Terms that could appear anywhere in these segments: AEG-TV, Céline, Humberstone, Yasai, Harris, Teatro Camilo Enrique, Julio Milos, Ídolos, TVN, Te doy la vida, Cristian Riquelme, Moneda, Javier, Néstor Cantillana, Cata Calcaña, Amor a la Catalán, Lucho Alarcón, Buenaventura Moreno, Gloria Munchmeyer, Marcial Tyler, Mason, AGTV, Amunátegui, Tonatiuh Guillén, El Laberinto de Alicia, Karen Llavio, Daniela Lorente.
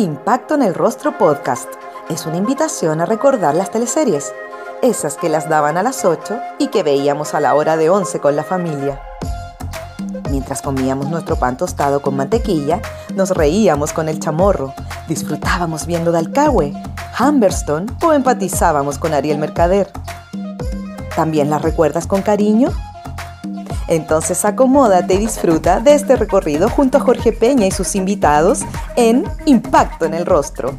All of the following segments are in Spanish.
Impacto en el Rostro Podcast es una invitación a recordar las teleseries, esas que las daban a las 8 y que veíamos a la hora de 11 con la familia. Mientras comíamos nuestro pan tostado con mantequilla, nos reíamos con El Chamorro, disfrutábamos viendo Dalcahue, Humberstone o empatizábamos con Ariel Mercader. ¿También las recuerdas con cariño? Entonces acomódate y disfruta de este recorrido junto a Jorge Peña y sus invitados en Impacto en el Rostro.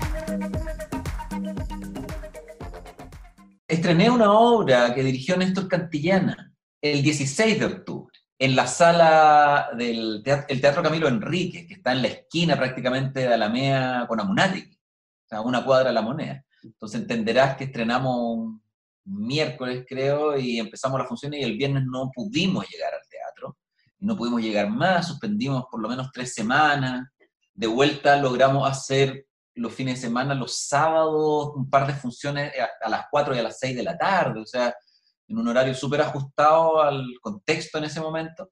Estrené una obra que dirigió Néstor Cantillana el 16 de octubre en la sala del Teatro Camilo Enrique, que está en la esquina prácticamente de Alameda con Amunátegui, o sea, una cuadra de La Moneda. Entonces entenderás que estrenamos un miércoles, creo, y empezamos las funciones y el viernes no pudimos llegar al teatro, no pudimos llegar más, suspendimos por lo menos 3 semanas, de vuelta logramos hacer los fines de semana, los sábados, un par de funciones a las 4 y a las 6 de la tarde, o sea, en un horario súper ajustado al contexto en ese momento,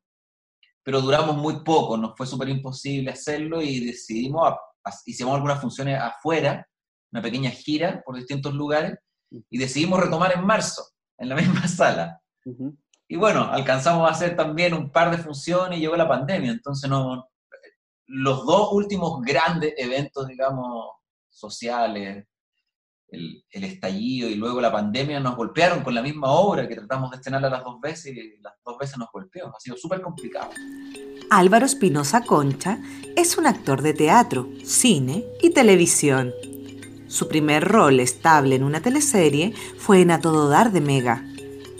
pero duramos muy poco, nos fue súper imposible hacerlo y decidimos, hicimos algunas funciones afuera, una pequeña gira por distintos lugares, y decidimos retomar en marzo, en la misma sala. Uh-huh. Y bueno, alcanzamos a hacer también un par de funciones y llegó la pandemia, entonces no, los 2 últimos grandes eventos, digamos, sociales, el estallido y luego la pandemia nos golpearon con la misma obra que tratamos de estrenarla las 2 veces y las 2 veces nos golpeó, ha sido súper complicado. Álvaro Espinosa Concha es un actor de teatro, cine y televisión. Su primer rol estable en una teleserie fue en A Todo Dar de Mega.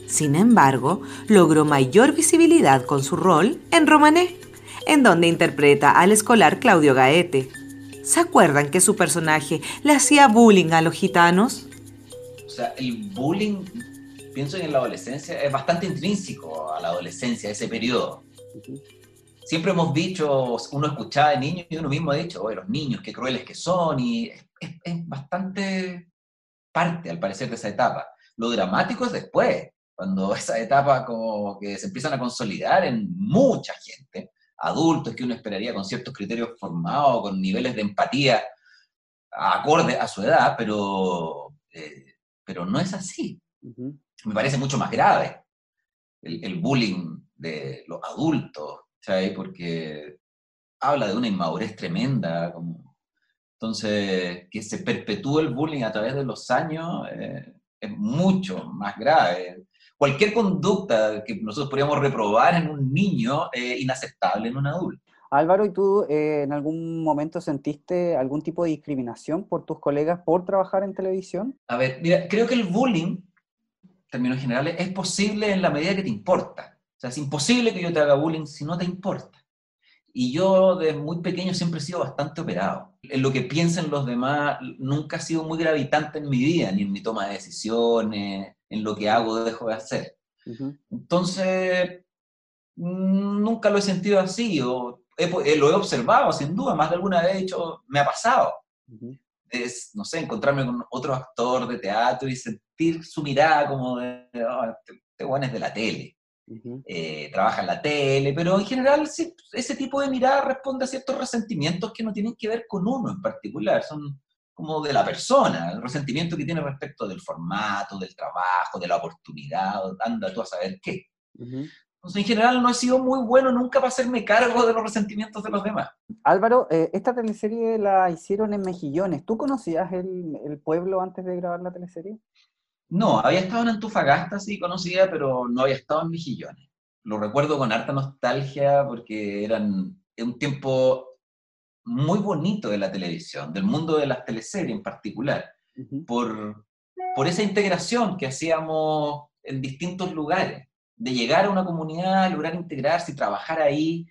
Sin embargo, logró mayor visibilidad con su rol en Romané, en donde interpreta al escolar Claudio Gaete. ¿Se acuerdan que su personaje le hacía bullying a los gitanos? O sea, el bullying, pienso en la adolescencia, es bastante intrínseco a la adolescencia, a ese periodo. Siempre hemos dicho, uno escuchaba de niños y uno mismo ha dicho, oye, los niños, qué crueles que son, y es bastante parte, al parecer, de esa etapa. Lo dramático es después, cuando esa etapa como que se empiezan a consolidar en mucha gente, adultos que uno esperaría con ciertos criterios formados, con niveles de empatía acorde a su edad, pero no es así. Uh-huh. Me parece mucho más grave el bullying de los adultos, ¿sabes? Porque habla de una inmadurez tremenda, como... Entonces, que se perpetúe el bullying a través de los años es mucho más grave. Cualquier conducta que nosotros podríamos reprobar en un niño es inaceptable en un adulto. Álvaro, ¿y tú en algún momento sentiste algún tipo de discriminación por tus colegas por trabajar en televisión? A ver, mira, creo que el bullying, en términos generales, es posible en la medida que te importa. O sea, es imposible que yo te haga bullying si no te importa. Y yo desde muy pequeño siempre he sido bastante operado. En lo que piensen los demás nunca ha sido muy gravitante en mi vida, ni en mi toma de decisiones, en lo que hago o dejo de hacer. Uh-huh. Entonces, nunca lo he sentido así, o lo he observado sin duda, más de alguna vez he dicho, me ha pasado. Uh-huh. Es, no sé, encontrarme con otro actor de teatro y sentir su mirada como de, oh, este weón es de la tele. Uh-huh. Trabaja en la tele, pero en general ese tipo de mirada responde a ciertos resentimientos que no tienen que ver con uno en particular, son como de la persona, el resentimiento que tiene respecto del formato, del trabajo, de la oportunidad, anda tú a saber qué. Uh-huh. Entonces en general no he sido muy bueno nunca para hacerme cargo de los resentimientos de los demás. Álvaro, esta teleserie la hicieron en Mejillones, ¿tú conocías el pueblo antes de grabar la teleserie? No, había estado en Antofagasta, sí, conocía, pero no había estado en Mejillones. Lo recuerdo con harta nostalgia porque eran un tiempo muy bonito de la televisión, del mundo de las teleseries en particular, uh-huh. por esa integración que hacíamos en distintos lugares, de llegar a una comunidad, lograr integrarse y trabajar ahí,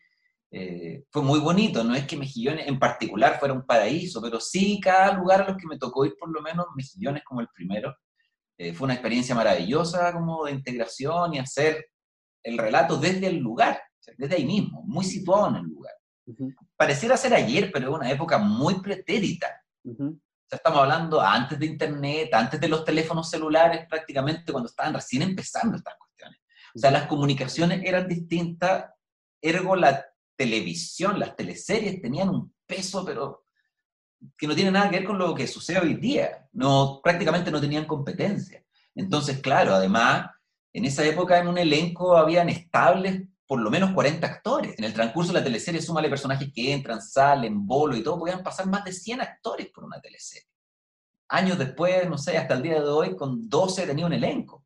fue muy bonito. No es que Mejillones en particular fuera un paraíso, pero sí cada lugar a los que me tocó ir, por lo menos Mejillones como el primero, fue una experiencia maravillosa como de integración y hacer el relato desde el lugar, desde ahí mismo, muy situado en el lugar. Uh-huh. Pareciera ser ayer, pero es una época muy pretérita. Uh-huh. O sea, estamos hablando antes de internet, antes de los teléfonos celulares, prácticamente cuando estaban recién empezando estas cuestiones. O sea, las comunicaciones eran distintas, ergo la televisión, las teleseries tenían un peso, pero que no tiene nada que ver con lo que sucede hoy día. No, prácticamente no tenían competencia. Entonces, claro, además, en esa época en un elenco habían estables por lo menos 40 actores. En el transcurso de la teleserie, súmale personajes que entran, salen, bolo y todo, podían pasar más de 100 actores por una teleserie. Años después, no sé, hasta el día de hoy, con 12 tenía un elenco.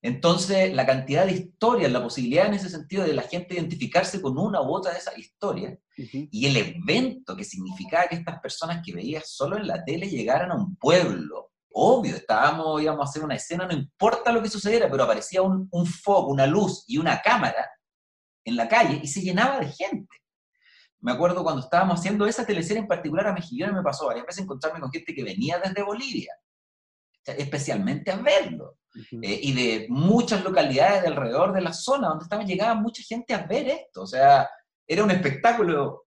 Entonces, la cantidad de historias, la posibilidad en ese sentido de la gente identificarse con una u otra de esas historias, y el evento que significaba que estas personas que veías solo en la tele llegaran a un pueblo. Obvio, estábamos, íbamos a hacer una escena, no importa lo que sucediera, pero aparecía un foco, una luz y una cámara en la calle, y se llenaba de gente. Me acuerdo cuando estábamos haciendo esa teleserie en particular a Mejillones, me pasó varias veces encontrarme con gente que venía desde Bolivia, especialmente a verlo. Y de muchas localidades de alrededor de la zona donde estaba, llegaba mucha gente a ver esto. O sea, era un espectáculo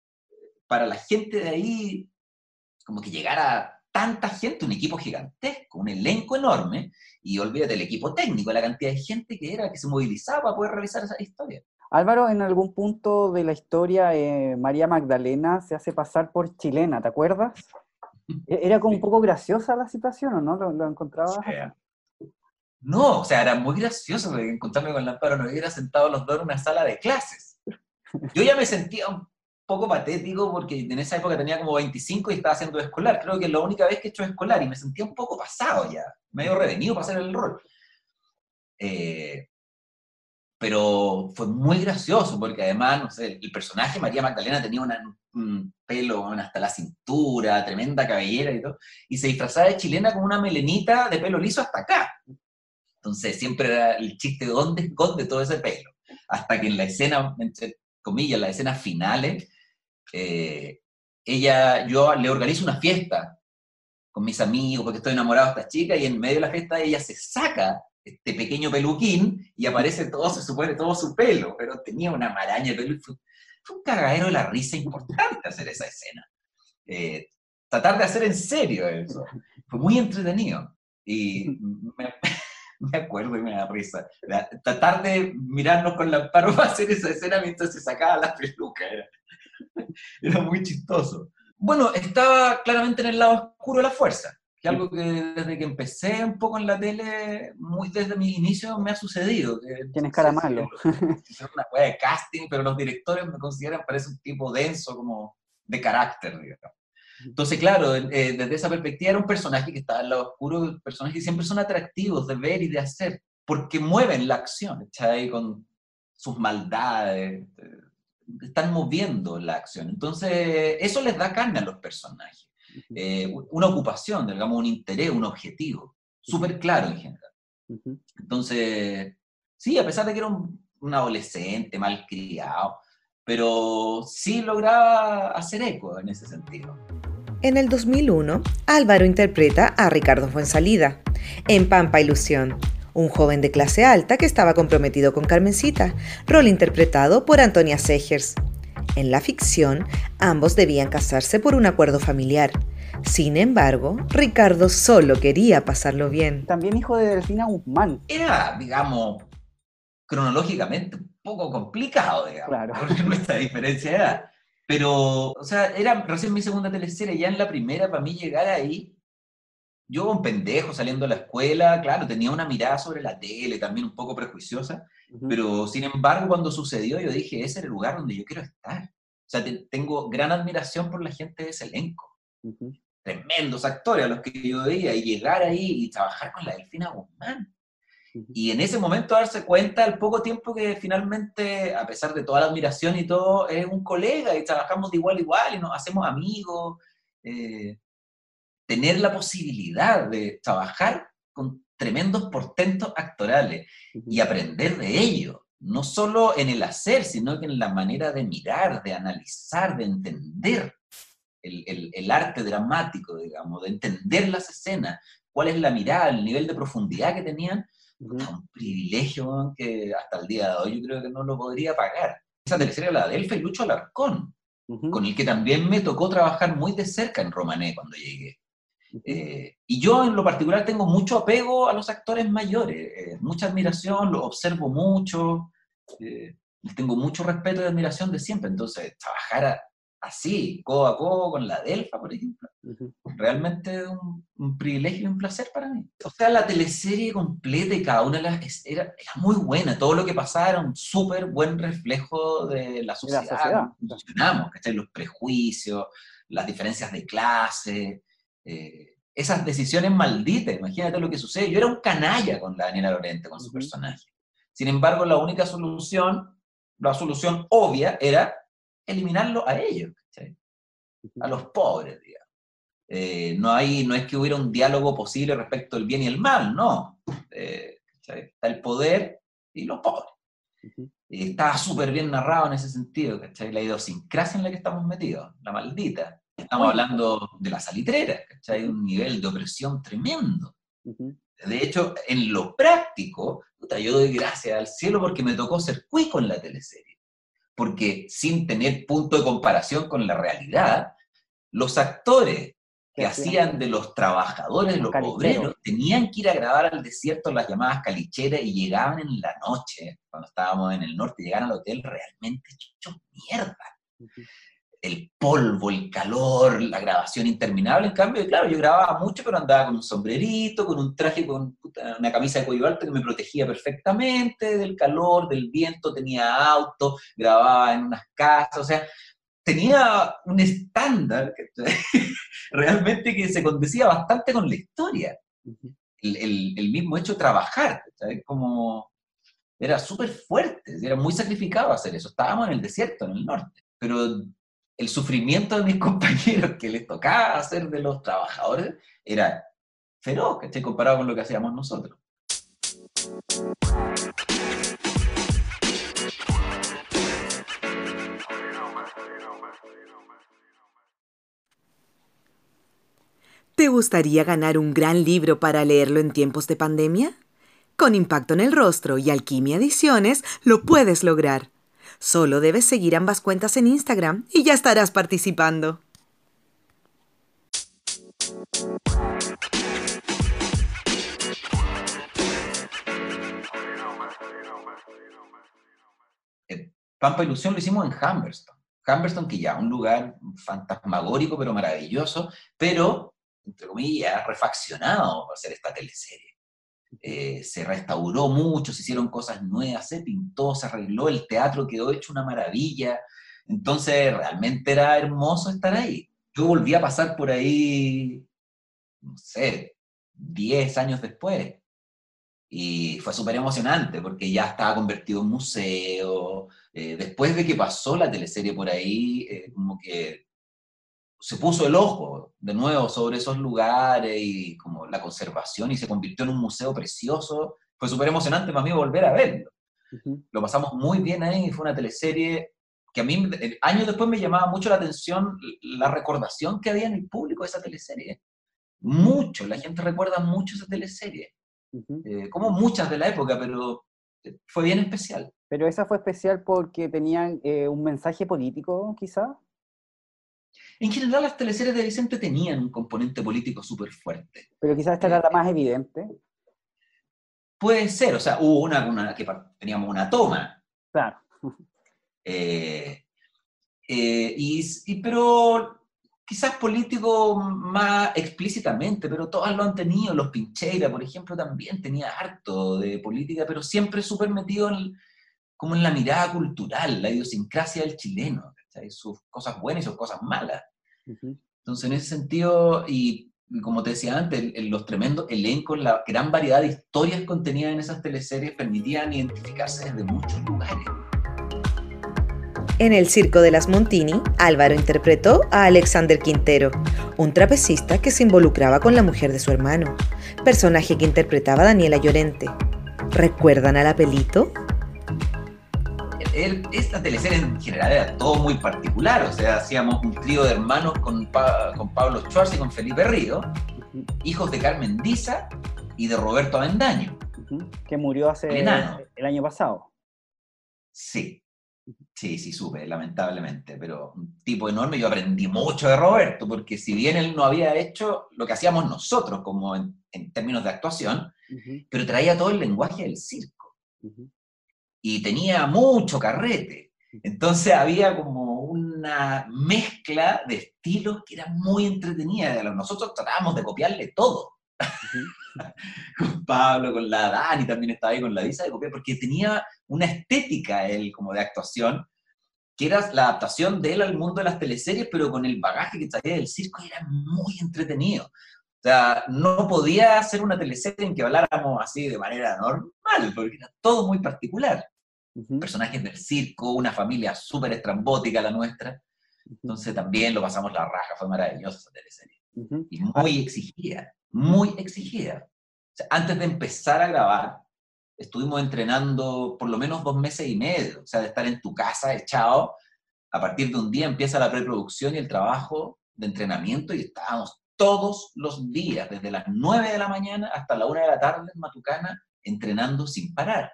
para la gente de ahí, como que llegara tanta gente, un equipo gigantesco, un elenco enorme, y olvídate el equipo técnico, la cantidad de gente que era, que se movilizaba para poder realizar esa historia. Álvaro, en algún punto de la historia, María Magdalena se hace pasar por chilena, ¿te acuerdas? Era como un poco graciosa la situación, ¿o no? ¿Lo encontrabas? No, o sea, era muy gracioso de encontrarme con Amparo, nos hubiera sentado los dos en una sala de clases. Yo ya me sentía un poco patético porque en esa época tenía como 25 y estaba haciendo escolar. Creo que es la única vez que he hecho escolar y me sentía un poco pasado ya, medio revenido para hacer el rol. Pero fue muy gracioso porque además, no sé, el personaje María Magdalena tenía un pelo hasta la cintura, tremenda cabellera y todo, y se disfrazaba de chilena con una melenita de pelo liso hasta acá. Entonces siempre era el chiste de dónde esconde todo ese pelo. Hasta que en la escena, entre comillas, las escenas finales, yo le organizo una fiesta con mis amigos porque estoy enamorado de esta chica, y en medio de la fiesta ella se saca este pequeño peluquín y aparece todo, se supone, todo su pelo, pero tenía una maraña de pelo. Fue un cagadero de la risa importante hacer esa escena. Tratar de hacer en serio eso. Fue muy entretenido. Y me acuerdo y me da risa. Tratar de mirarnos con la Amparo para hacer esa escena mientras se sacaba la peluca. Era muy chistoso. Bueno, estaba claramente en el lado oscuro de la fuerza, que algo que desde que empecé un poco en la tele, muy desde mis inicios me ha sucedido. Tienes cara malo. Es una hueá de casting, pero los directores me consideran, parece un tipo denso, como de carácter, digamos. Entonces, claro, desde esa perspectiva era un personaje que estaba al lado oscuro, personajes que siempre son atractivos de ver y de hacer, porque mueven la acción, ¿sabes? Con sus maldades, están moviendo la acción. Entonces, eso les da carne a los personajes. Una ocupación, digamos, un interés, un objetivo, súper claro en general. Entonces, sí, a pesar de que era un adolescente malcriado, pero sí lograba hacer eco en ese sentido. En el 2001, Álvaro interpreta a Ricardo Fuensalida en Pampa Ilusión, un joven de clase alta que estaba comprometido con Carmencita, rol interpretado por Antonia Segers. En la ficción, ambos debían casarse por un acuerdo familiar. Sin embargo, Ricardo solo quería pasarlo bien. También hijo de Delfina Guzmán. Era, digamos, cronológicamente poco complicado, digamos, claro, porque nuestra diferencia de edad. Pero, o sea, era recién mi segunda teleserie, ya en la primera, para mí llegar ahí, yo un pendejo saliendo de la escuela, claro, tenía una mirada sobre la tele también un poco prejuiciosa, pero sin embargo cuando sucedió yo dije, ese era el lugar donde yo quiero estar. O sea, tengo gran admiración por la gente de ese elenco. Tremendos actores a los que yo veía, y llegar ahí y trabajar con la Delfina Guzmán. Y en ese momento darse cuenta al poco tiempo que finalmente, a pesar de toda la admiración y todo, es un colega y trabajamos de igual a igual y nos hacemos amigos. Tener la posibilidad de trabajar con tremendos portentos actorales y aprender de ello, no solo en el hacer, sino que en la manera de mirar, de analizar, de entender el arte dramático, digamos, de entender las escenas, cuál es la mirada, el nivel de profundidad que tenían. Un privilegio que hasta el día de hoy yo creo que no lo podría pagar. Esa teleserie, la de Delfa y Lucho Alarcón, con el que también me tocó trabajar muy de cerca en Romané cuando llegué. Y yo en lo particular tengo mucho apego a los actores mayores, mucha admiración, los observo mucho, les tengo mucho respeto y admiración de siempre. Entonces, trabajar así, codo a codo con la Delfa, por ejemplo. Realmente un privilegio y un placer para mí. O sea, la teleserie completa y cada una de las era muy buena. Todo lo que pasaba era un súper buen reflejo de la sociedad. Funcionamos, ¿cachai? Los prejuicios, las diferencias de clase, esas decisiones malditas, imagínate lo que sucede. Yo era un canalla con la Daniela Lorente, con su personaje. Sin embargo, la única solución, la solución obvia, era eliminarlo a ellos, ¿cachai? A los pobres, digamos. No es que hubiera un diálogo posible respecto al bien y el mal, no. Está el poder y los pobres. Y estaba súper bien narrado en ese sentido, ¿cachai? La idiosincrasia en la que estamos metidos, la maldita. Estamos hablando de la salitrera, ¿cachai? Un nivel de opresión tremendo. De hecho, en lo práctico, puta, yo doy gracias al cielo porque me tocó ser cuico en la teleserie. Porque sin tener punto de comparación con la realidad, los actores que hacían de los trabajadores, de los obreros, tenían que ir a grabar al desierto las llamadas calicheras y llegaban en la noche, cuando estábamos en el norte, llegaban al hotel realmente hechos mierda. El polvo, el calor, la grabación interminable. En cambio, claro, yo grababa mucho, pero andaba con un sombrerito, con un traje, con una camisa de cuello alto que me protegía perfectamente del calor, del viento, tenía auto, grababa en unas casas, o sea, tenía un estándar realmente que se condecía bastante con la historia. El mismo hecho de trabajar, ¿sabes? Como era súper fuerte, era muy sacrificado hacer eso. Estábamos en el desierto, en el norte, pero el sufrimiento de mis compañeros que les tocaba hacer de los trabajadores era feroz, ¿cachai? Comparado con lo que hacíamos nosotros. ¿Te gustaría ganar un gran libro para leerlo en tiempos de pandemia? Con Impacto en el Rostro y Alquimia Ediciones lo puedes lograr. Solo debes seguir ambas cuentas en Instagram y ya estarás participando. Pampa Ilusión lo hicimos en Humberston. Humberston, que ya es un lugar fantasmagórico pero maravilloso, pero, entre comillas, refaccionado para hacer esta teleserie. Se restauró mucho, se hicieron cosas nuevas, se pintó, se arregló, el teatro quedó hecho una maravilla. Entonces realmente era hermoso estar ahí. Yo volví a pasar por ahí, no sé, 10 años después. Y fue súper emocionante porque ya estaba convertido en museo. Después de que pasó la teleserie por ahí, como que se puso el ojo de nuevo sobre esos lugares y como la conservación, y se convirtió en un museo precioso. Fue súper emocionante para mí volver a verlo. Lo pasamos muy bien ahí, y fue una teleserie que a mí, años después, me llamaba mucho la atención la recordación que había en el público de esa teleserie. Mucho, la gente recuerda mucho esa teleserie. Como muchas de la época, pero fue bien especial. ¿Pero esa fue especial porque tenían un mensaje político, quizás? En general, las teleseries de Vicente tenían un componente político súper fuerte. Pero quizás esta era la más evidente. Puede ser, o sea, hubo una que teníamos una toma. Claro. Pero quizás político más explícitamente, pero todas lo han tenido. Los Pincheira, por ejemplo, también tenía harto de política, pero siempre súper metido como en la mirada cultural, la idiosincrasia del chileno. Y sus cosas buenas y sus cosas malas. Entonces, en ese sentido, y como te decía antes, los tremendos elencos, la gran variedad de historias contenidas en esas teleseries permitían identificarse desde muchos lugares. En el Circo de las Montini, Álvaro interpretó a Alexander Quintero, un trapecista que se involucraba con la mujer de su hermano, personaje que interpretaba Daniela Llorente. ¿Recuerdan al Apelito? Esta teleserie en general era todo muy particular, o sea, hacíamos un trío de hermanos con Pablo Schwarz y con Felipe Río, hijos de Carmen Diza y de Roberto Avendaño. Que murió el año pasado. Sí, supe, lamentablemente, pero un tipo enorme. Yo aprendí mucho de Roberto, porque si bien él no había hecho lo que hacíamos nosotros, como en términos de actuación, pero traía todo el lenguaje del circo. Y tenía mucho carrete, Entonces había como una mezcla de estilos que era muy entretenida. Nosotros tratábamos de copiarle todo. Con Pablo, con la Dani, también estaba ahí con la Disa de copiar, porque tenía una estética él como de actuación, que era la adaptación de él al mundo de las teleseries, pero con el bagaje que traía del circo era muy entretenido. O sea, no podía hacer una teleserie en que habláramos así de manera normal, porque era todo muy particular. Personajes del circo, una familia súper estrambótica la nuestra. Entonces también lo pasamos la raja, fue maravillosa esa teleserie. Y muy exigida, muy exigida. O sea, antes de empezar a grabar, estuvimos entrenando por lo menos 2 meses y medio, o sea, de estar en tu casa echado. A partir de un día empieza la preproducción y el trabajo de entrenamiento, y estábamos todos los días, desde las 9 de la mañana hasta la 1 de la tarde en Matucana, entrenando sin parar.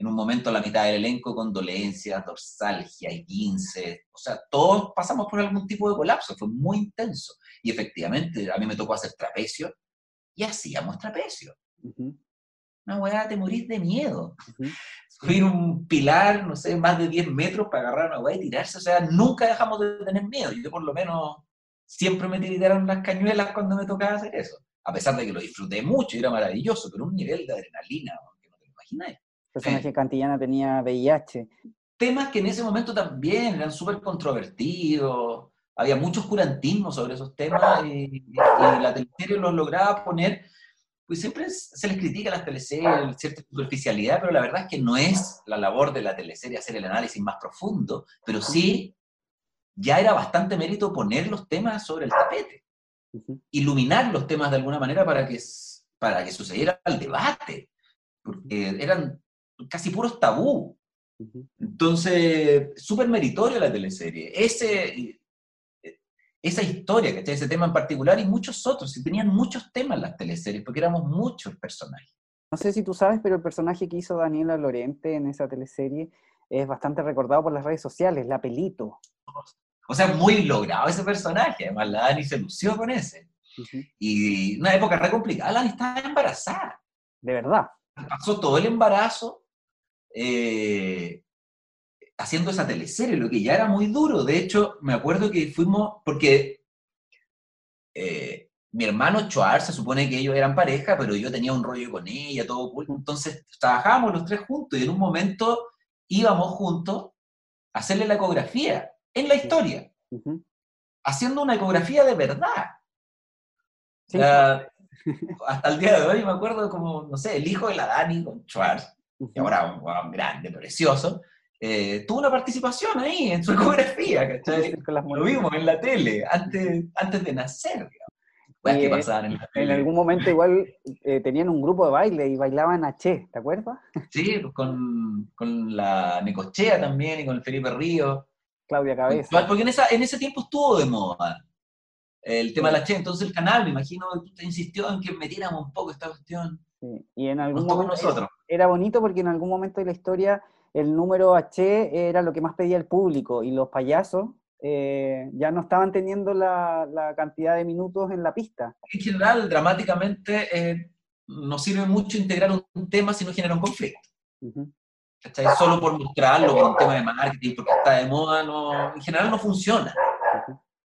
En un momento la mitad del elenco con dolencias, dorsalgia, esguinces, o sea, todos pasamos por algún tipo de colapso, fue muy intenso. Y efectivamente, a mí me tocó hacer trapecio, y hacíamos trapecio. Una weá, te morís de miedo. Subir un pilar, no sé, más de 10 metros para agarrar una weá y tirarse, o sea, nunca dejamos de tener miedo. Yo por lo menos siempre me tiraron las cañuelas cuando me tocaba hacer eso. A pesar de que lo disfruté mucho y era maravilloso, pero un nivel de adrenalina que no te lo imagináis. Personaje Cantillana tenía VIH. Temas que en ese momento también eran súper controvertidos, había mucho oscurantismo sobre esos temas, y la teleserie los lograba poner, pues siempre se les critica a las teleseries cierta superficialidad, pero la verdad es que no es la labor de la teleserie hacer el análisis más profundo, pero sí ya era bastante mérito poner los temas sobre el tapete, iluminar los temas de alguna manera para que sucediera el debate, porque eran casi puros tabú. Entonces, súper meritorio la teleserie. Esa historia, ¿cachai? Ese tema en particular y muchos otros. Y tenían muchos temas las teleseries, porque éramos muchos personajes. No sé si tú sabes, pero el personaje que hizo Daniela Lorente en esa teleserie es bastante recordado por las redes sociales, la Pelito. O sea, muy logrado ese personaje. Además, la Dani se lució con ese. Y una época re complicada, la Dani estaba embarazada. De verdad. Pasó todo el embarazo haciendo esa teleserie, lo que ya era muy duro. De hecho, me acuerdo que fuimos, porque mi hermano Schwarz, se supone que ellos eran pareja, pero yo tenía un rollo con ella, todo cool. Entonces trabajábamos los tres juntos y en un momento íbamos juntos a hacerle la ecografía en la historia, haciendo una ecografía de verdad. Sí. Hasta el día de hoy me acuerdo como, no sé, el hijo de la Dani con Schwarz, que ahora un grande, precioso, tuvo una participación ahí en su ecografía, ¿cachai? Lo vimos en la tele, antes de nacer, digamos. ¿Qué pasaban en la tele? En algún momento igual tenían un grupo de baile y bailaban a Che, ¿te acuerdas? Sí, pues con la Necochea también y con el Felipe Río. Claudia Cabeza. Porque en ese tiempo estuvo de moda el tema de la Che, entonces el canal, me imagino, te insistió en que metiéramos un poco esta cuestión. Sí. Y en algún momento era bonito porque en algún momento de la historia el número H era lo que más pedía el público, y los payasos ya no estaban teniendo la cantidad de minutos en la pista. En general, dramáticamente, no sirve mucho integrar un tema si no genera un conflicto. ¿Cachai? Solo por mostrarlo, por un tema de marketing, porque está de moda, no, en general no funciona.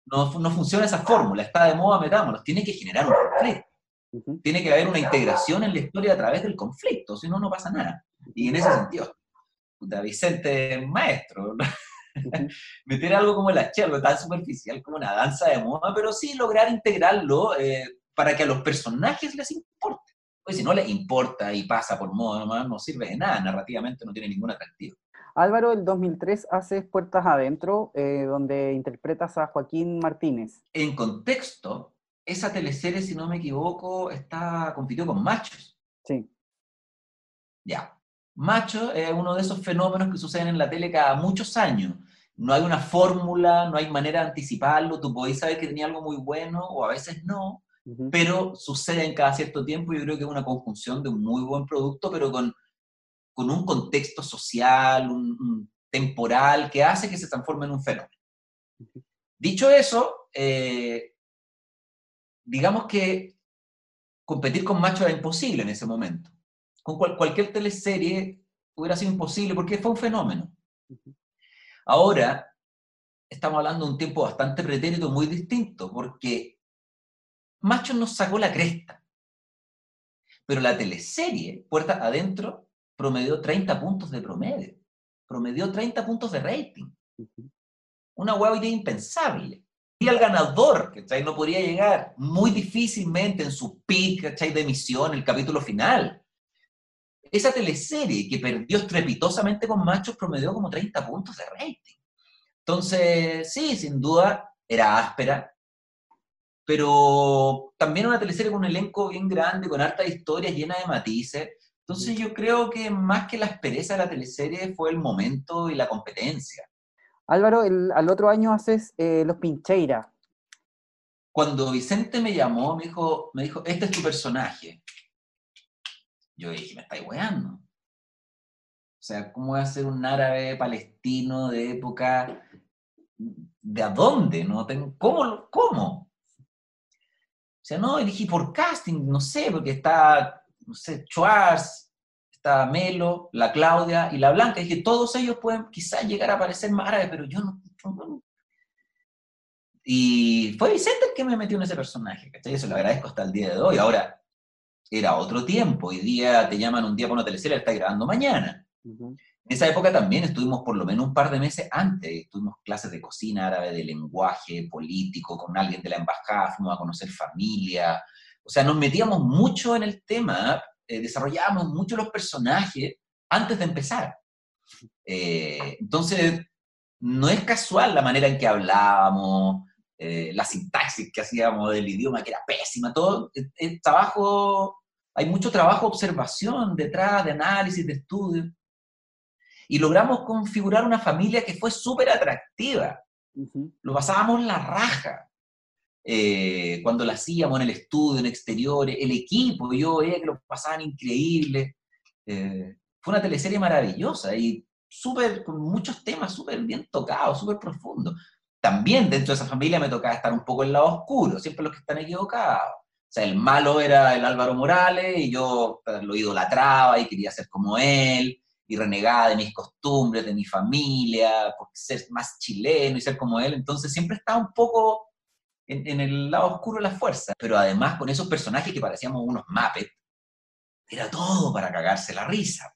No funciona esa fórmula, está de moda, metámonos, tiene que generar un conflicto. Tiene que haber una integración en la historia a través del conflicto, si no, no pasa nada. Y en ese sentido, Vicente, maestro, meter algo como el H, tan superficial como una danza de moda, pero sí lograr integrarlo para que a los personajes les importe. Pues si no les importa y pasa por moda nomás, no sirve de nada, narrativamente no tiene ningún atractivo. Álvaro, el 2003 haces Puertas Adentro, donde interpretas a Joaquín Martínez. En contexto, esa teleserie, si no me equivoco, compitió con Machos. Sí. Ya. Machos es uno de esos fenómenos que suceden en la tele cada muchos años. No hay una fórmula, no hay manera de anticiparlo, tú podés saber que tenía algo muy bueno, o a veces no, pero sucede en cada cierto tiempo, y yo creo que es una conjunción de un muy buen producto, pero con un contexto social, un temporal, que hace que se transforme en un fenómeno. Dicho eso, digamos que competir con Macho era imposible en ese momento. Con cualquier teleserie hubiera sido imposible, porque fue un fenómeno. Ahora, estamos hablando de un tiempo bastante pretérito, muy distinto, porque Machos nos sacó la cresta. Pero la teleserie, Puertas Adentro, promedió 30 puntos de promedio. Promedió 30 puntos de rating. Una hueá impensable. Y al ganador, ¿cachai? No podía llegar muy difícilmente en su peak, ¿cachai?, de emisión, el capítulo final. Esa teleserie que perdió estrepitosamente con Machos promedió como 30 puntos de rating. Entonces, sí, sin duda, era áspera, pero también una teleserie con un elenco bien grande, con hartas historias, llena de matices. Entonces yo creo que más que la aspereza de la teleserie fue el momento y la competencia. Álvaro, al otro año haces Los Pincheira. Cuando Vicente me llamó, me dijo, este es tu personaje. Yo dije, me estáis weando. O sea, ¿cómo voy a ser un árabe palestino de época? ¿De a dónde? No tengo, ¿Cómo? O sea, no, elegí por casting, no sé, porque está, no sé, Schwarz, está Melo, la Claudia y la Blanca. Dije, todos ellos pueden quizás llegar a parecer más árabes, pero yo no. Y fue Vicente el que me metió en ese personaje, ¿cachai? Eso lo agradezco hasta el día de hoy. Ahora, era otro tiempo. Hoy día te llaman un día por una teleserie, la estás grabando mañana. En esa época también estuvimos por lo menos un par de meses antes, tuvimos clases de cocina árabe, de lenguaje político con alguien de la embajada, fuimos a conocer familia, o sea, nos metíamos mucho en el tema, desarrollábamos mucho los personajes antes de empezar. Entonces, no es casual la manera en que hablábamos, la sintaxis que hacíamos del idioma, que era pésima, todo el trabajo, hay mucho trabajo, observación detrás, de análisis, de estudio. Y logramos configurar una familia que fue súper atractiva. Lo pasábamos la raja. Cuando la hacíamos en el estudio, en exteriores, el equipo, yo veía que lo pasaban increíble. Fue una teleserie maravillosa y súper, con muchos temas súper bien tocados, súper profundos. También dentro de esa familia me tocaba estar un poco en el lado oscuro, siempre los que están equivocados. O sea, el malo era el Álvaro Morales y yo lo idolatraba y quería ser como él. Y renegada de mis costumbres, de mi familia, por ser más chileno y ser como él, entonces siempre estaba un poco en el lado oscuro de la fuerza, pero además con esos personajes que parecíamos unos Muppets, era todo para cagarse la risa.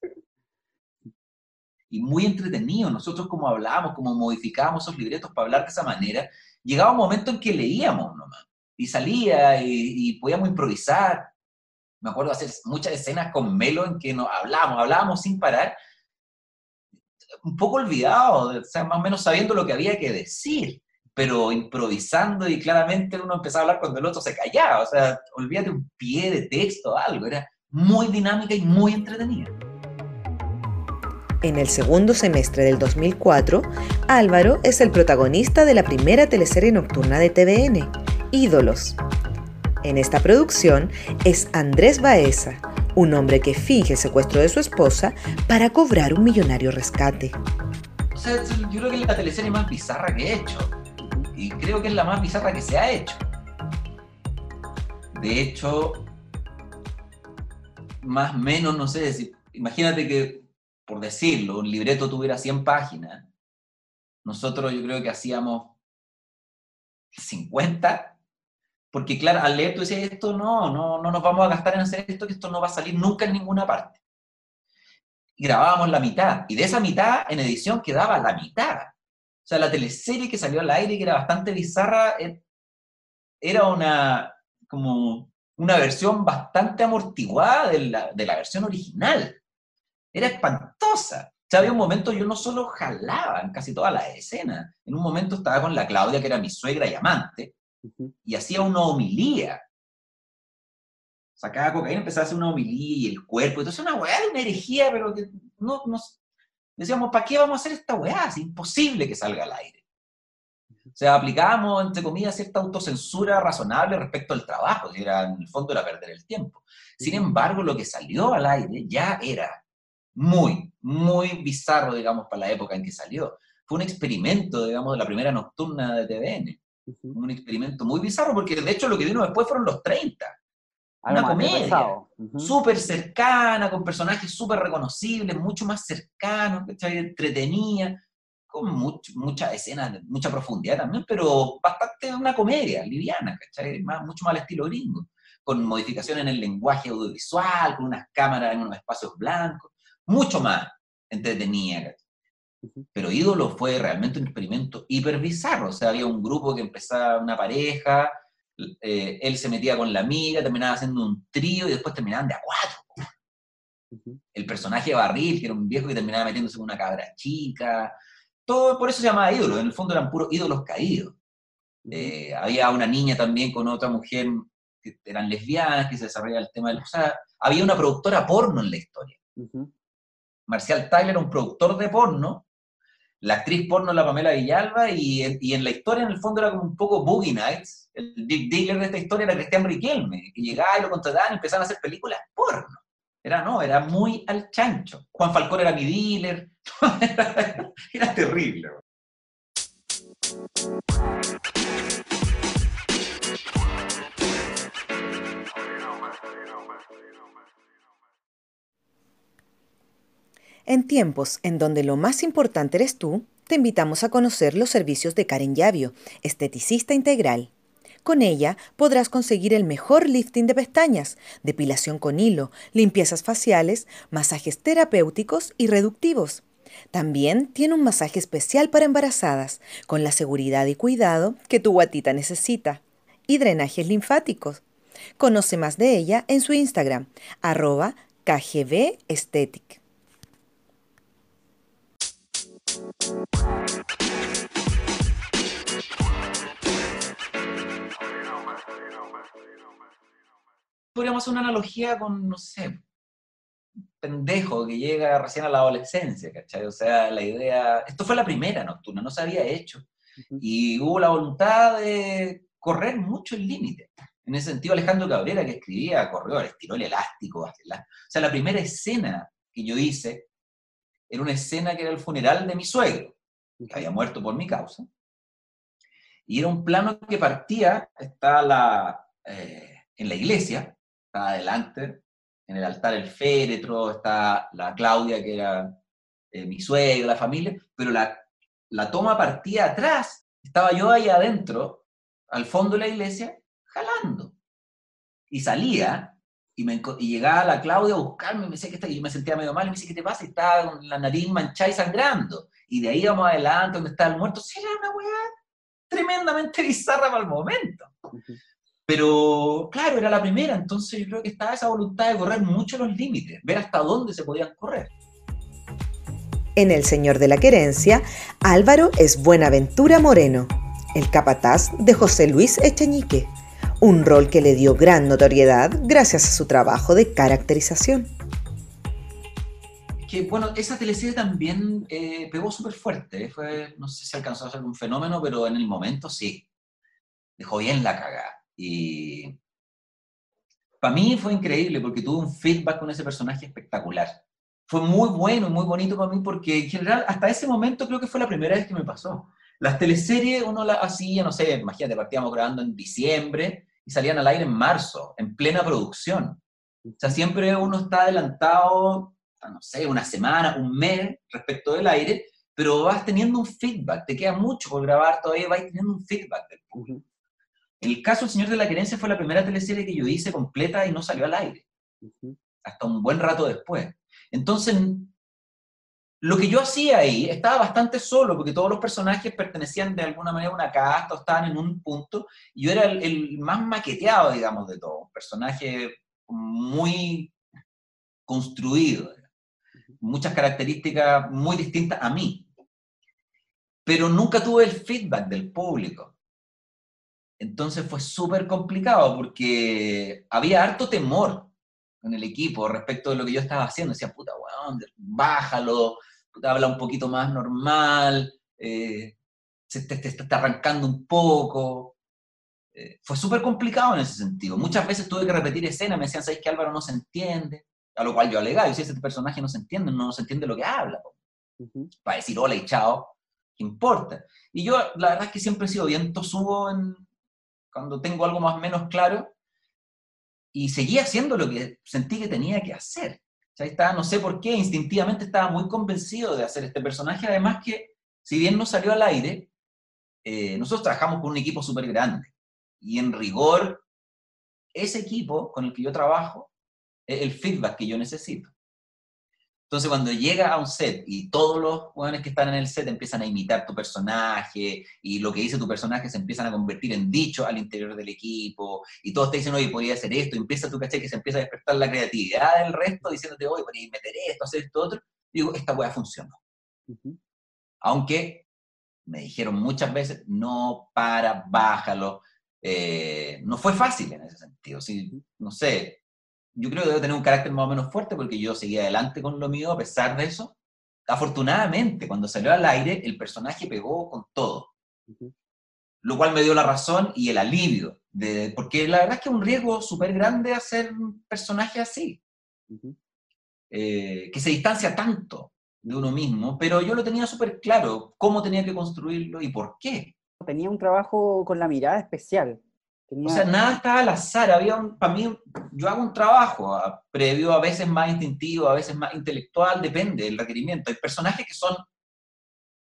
Y muy entretenido, nosotros como hablábamos, como modificábamos esos libretos para hablar de esa manera, llegaba un momento en que leíamos nomás, y salía, y podíamos improvisar. Me acuerdo hacer muchas escenas con Melo en que nos hablábamos sin parar, un poco olvidado, o sea, más o menos sabiendo lo que había que decir, pero improvisando y claramente uno empezaba a hablar cuando el otro se callaba, o sea, olvídate un pie de texto o algo, era muy dinámica y muy entretenida. En el segundo semestre del 2004, Álvaro es el protagonista de la primera teleserie nocturna de TVN, Ídolos. En esta producción es Andrés Baeza, un hombre que finge el secuestro de su esposa para cobrar un millonario rescate. O sea, yo creo que es la teleserie más bizarra que he hecho. Y creo que es la más bizarra que se ha hecho. De hecho, más o menos, no sé, si, imagínate que, por decirlo, un libreto tuviera 100 páginas. Nosotros yo creo que hacíamos 50. Porque claro, al leer tú dices, esto no nos vamos a gastar en hacer esto, que esto no va a salir nunca en ninguna parte. Y grabábamos la mitad, y de esa mitad en edición quedaba la mitad. O sea, la teleserie que salió al aire, que era bastante bizarra, era como una versión bastante amortiguada de la versión original. Era espantosa. O sea, había un momento, yo no solo jalaba en casi todas las escenas, en un momento estaba con la Claudia, que era mi suegra y amante, y hacía una homilía. Sacaba cocaína, empezaba a hacer una homilía y el cuerpo. Entonces una weá de una herejía, pero que nos decíamos, ¿para qué vamos a hacer esta weá? Es imposible que salga al aire. O sea, aplicábamos, entre comillas, cierta autocensura razonable respecto al trabajo, que era, en el fondo era perder el tiempo. Sin embargo, lo que salió al aire ya era muy, muy bizarro, digamos, para la época en que salió. Fue un experimento, digamos, de la primera nocturna de TVN. Un experimento muy bizarro, porque de hecho lo que vino después fueron los 30. Una comedia súper cercana, con personajes súper reconocibles, mucho más cercanos, entretenida. con muchas escenas, mucha profundidad también, pero bastante una comedia liviana, ¿cachai? Mucho más al estilo gringo, con modificaciones en el lenguaje audiovisual, con unas cámaras en unos espacios blancos, mucho más entretenida, ¿cachai? Pero Ídolo fue realmente un experimento hiper bizarro, o sea, había un grupo que empezaba una pareja, él se metía con la amiga, terminaba haciendo un trío y después terminaban de a cuatro. El personaje de Barril, que era un viejo que terminaba metiéndose con una cabra chica, todo por eso se llamaba Ídolo, en el fondo eran puros ídolos caídos. Había una niña también con otra mujer que eran lesbianas, que se desarrollaba el tema de los... O sea, había una productora porno en la historia. Marcial Tyler era un productor de porno, la actriz porno la Pamela Villalba, y en la historia en el fondo era como un poco Boogie Nights, el Dick Digger de esta historia era Cristian Riquelme, que llegaba y lo contrataban y empezaban a hacer películas porno. Era muy al chancho. Juan Falcón era mi dealer, era terrible. En tiempos en donde lo más importante eres tú, te invitamos a conocer los servicios de Karen Llavio, esteticista integral. Con ella podrás conseguir el mejor lifting de pestañas, depilación con hilo, limpiezas faciales, masajes terapéuticos y reductivos. También tiene un masaje especial para embarazadas, con la seguridad y cuidado que tu guatita necesita. Y drenajes linfáticos. Conoce más de ella en su Instagram, @KGBEsthetic. Podríamos hacer una analogía con, no sé, un pendejo que llega recién a la adolescencia, ¿cachai? O sea, la idea... Esto fue la primera nocturna, no se había hecho. Y hubo la voluntad de correr mucho el límite. En ese sentido, Alejandro Cabrera, que escribía, corrió, estiró el elástico. O sea, la primera escena que yo hice era una escena que era el funeral de mi suegro, que había muerto por mi causa. Y era un plano que partía, estaba en la iglesia, está adelante, en el altar el féretro, está la Claudia, que era mi suegra, la familia, pero la toma partía atrás, estaba yo ahí adentro, al fondo de la iglesia, jalando. Y salía, y llegaba la Claudia a buscarme, y me decía y yo me sentía medio mal, y me dice, ¿qué te pasa? Y estaba con la nariz manchada y sangrando. Y de ahí vamos adelante, donde estaba el muerto. Sí, era una weá tremendamente bizarra para el momento. Pero, claro, era la primera, entonces yo creo que estaba esa voluntad de correr mucho los límites, ver hasta dónde se podían correr. En El Señor de la Querencia, Álvaro es Buenaventura Moreno, el capataz de José Luis Echeñique, un rol que le dio gran notoriedad gracias a su trabajo de caracterización. Que, bueno, esa teleserie también pegó súper fuerte, fue, no sé si alcanzó a ser un fenómeno, pero en el momento sí, dejó bien la cagada. Y para mí fue increíble porque tuve un feedback con ese personaje espectacular. Fue muy bueno y muy bonito para mí porque en general hasta ese momento creo que fue la primera vez que me pasó. Las teleseries uno las hacía, no sé, imagínate, partíamos grabando en diciembre y salían al aire en marzo, en plena producción. O sea, siempre uno está adelantado, no sé, una semana, un mes respecto del aire, pero vas teniendo un feedback, te queda mucho por grabar todavía, vas teniendo un feedback del público. El caso El Señor de la Querencia fue la primera teleserie que yo hice completa y no salió al aire. Hasta un buen rato después. Entonces, lo que yo hacía ahí estaba bastante solo, porque todos los personajes pertenecían de alguna manera a una casta, o estaban en un punto, y yo era el más maqueteado, digamos, de todo. Un personaje muy construido. Muchas características muy distintas a mí. Pero nunca tuve el feedback del público. Entonces fue súper complicado porque había harto temor en el equipo respecto de lo que yo estaba haciendo. Decía, puta, weón, bájalo, puta, habla un poquito más normal, te está arrancando un poco. Fue súper complicado en ese sentido. Muchas veces tuve que repetir escenas, me decían, ¿sabéis que Álvaro no se entiende? A lo cual yo alegaba, yo decía, este personaje no se entiende lo que habla. Para decir hola y chao, ¿qué importa? Y yo, la verdad es que siempre he sido bien tosudo cuando tengo algo más o menos claro, y seguía haciendo lo que sentí que tenía que hacer. O sea, estaba, no sé por qué, instintivamente estaba muy convencido de hacer este personaje, además que si bien no salió al aire, nosotros trabajamos con un equipo súper grande. Y en rigor, ese equipo con el que yo trabajo es el feedback que yo necesito. Entonces, cuando llega a un set y todos los hueones que están en el set empiezan a imitar tu personaje, y lo que dice tu personaje se empiezan a convertir en dicho al interior del equipo, y todos te dicen, oye, podría hacer esto, y empieza tu caché que se empieza a despertar la creatividad del resto, diciéndote, oye, podría meter esto, hacer esto, otro. Y digo, esta hueá funcionó. Uh-huh. Aunque me dijeron muchas veces, no, para, bájalo. No fue fácil en ese sentido. Sí, no sé, yo creo que debo tener un carácter más o menos fuerte porque yo seguí adelante con lo mío a pesar de eso. Afortunadamente, cuando salió al aire, el personaje pegó con todo. Uh-huh. Lo cual me dio la razón y el alivio. Porque la verdad es que es un riesgo súper grande hacer un personaje así. Uh-huh. Que se distancia tanto de uno mismo, pero yo lo tenía súper claro, cómo tenía que construirlo y por qué. Tenía un trabajo con la mirada especial. Tenía... O sea, nada estaba al azar. Había para mí, yo hago un trabajo previo, a veces más instintivo, a veces más intelectual, depende del requerimiento. Hay personajes que son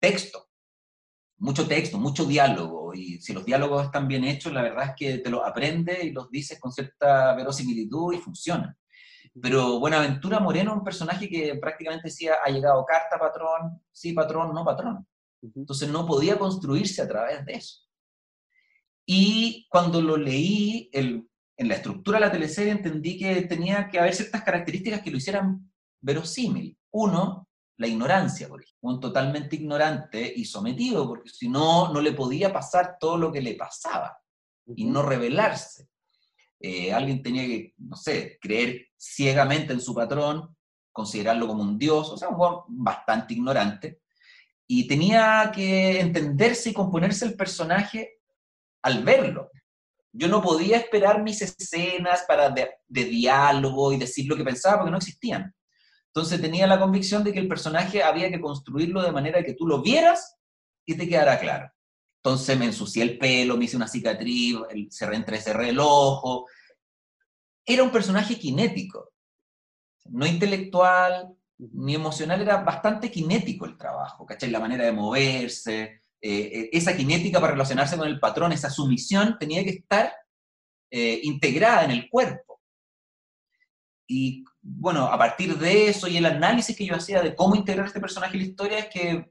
texto, mucho diálogo, y si los diálogos están bien hechos, la verdad es que te los aprendes y los dices con cierta verosimilitud y funcionan. Pero Buenaventura Moreno es un personaje que prácticamente decía, ha llegado carta, patrón, sí, patrón, no, patrón. Entonces no podía construirse a través de eso. Y cuando lo leí, en la estructura de la teleserie entendí que tenía que haber ciertas características que lo hicieran verosímil. Uno, la ignorancia, por ejemplo. Un totalmente ignorante y sometido, porque si no, no le podía pasar todo lo que le pasaba. Y no rebelarse. Alguien tenía que, no sé, creer ciegamente en su patrón, considerarlo como un dios, o sea, un juego bastante ignorante. Y tenía que entenderse y componerse el personaje al verlo. Yo no podía esperar mis escenas para de diálogo y decir lo que pensaba porque no existían. Entonces tenía la convicción de que el personaje había que construirlo de manera que tú lo vieras y te quedara claro. Entonces me ensucié el pelo, me hice una cicatriz, entrecerré el ojo. Era un personaje cinético, no intelectual, ni emocional, era bastante cinético el trabajo, ¿cachai? La manera de moverse, esa cinética para relacionarse con el patrón, esa sumisión tenía que estar integrada en el cuerpo. Y bueno, a partir de eso y el análisis que yo hacía de cómo integrar este personaje en la historia, es que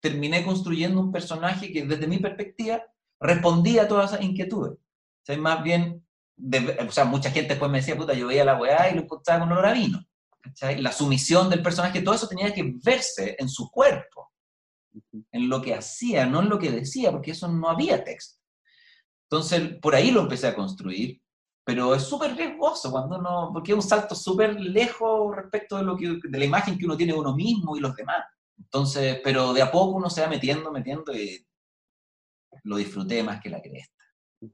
terminé construyendo un personaje que desde mi perspectiva respondía a todas esas inquietudes. O sea, más bien, mucha gente después me decía, puta, yo veía la weá y lo encontraba con olor a vino. ¿Cachai? La sumisión del personaje, todo eso tenía que verse en su cuerpo, en lo que hacía, no en lo que decía, porque eso no había texto. Entonces, por ahí lo empecé a construir, pero es súper riesgoso cuando uno, porque es un salto súper lejos respecto de la imagen que uno tiene de uno mismo y los demás. Entonces, pero de a poco uno se va metiendo y lo disfruté más que la cresta.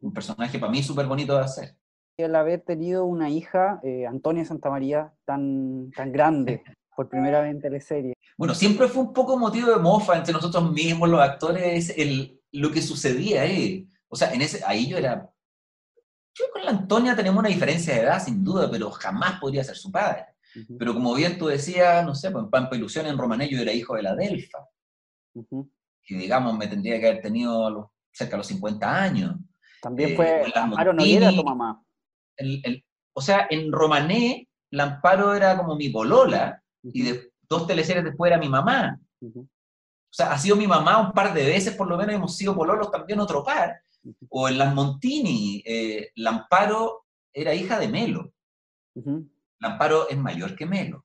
Un personaje para mí súper bonito de hacer. Al haber tenido una hija, Antonia Santamaría, tan grande, por primera vez en teleserie. Bueno, siempre fue un poco motivo de mofa entre nosotros mismos, los actores, lo que sucedía ahí. O sea, ahí yo era... Yo con la Antonia tenemos una diferencia de edad, sin duda, pero jamás podría ser su padre. Uh-huh. Pero como bien tú decías, no sé, pues en Pampa Ilusión, en Romané, yo era hijo de la Delfa. Uh-huh. Que, digamos, me tendría que haber tenido cerca de los 50 años. También fue... Amparo no era tu mamá. O sea, en Romané, la Amparo era como mi polola, y dos teleseries después era mi mamá. O sea, ha sido mi mamá un par de veces, por lo menos hemos sido pololos también otro par. O en las Montini, la Amparo era hija de Melo. La Amparo es mayor que Melo,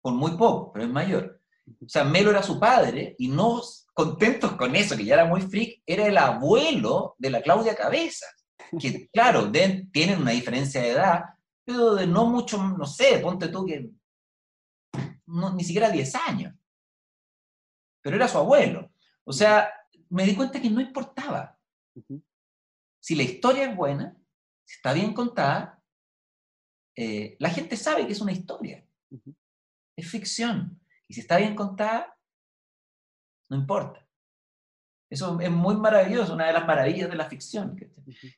por muy poco, pero es mayor. O sea, Melo era su padre, y no contentos con eso, que ya era muy freak, era el abuelo de la Claudia Cabeza. Que claro, tienen una diferencia de edad, pero de no mucho, no sé, ponte tú que no, ni siquiera 10 años. Pero era su abuelo. O sea, me di cuenta que no importaba. Si la historia es buena, si está bien contada, la gente sabe que es una historia. Es ficción. Y si está bien contada, no importa. Eso es muy maravilloso, una de las maravillas de la ficción.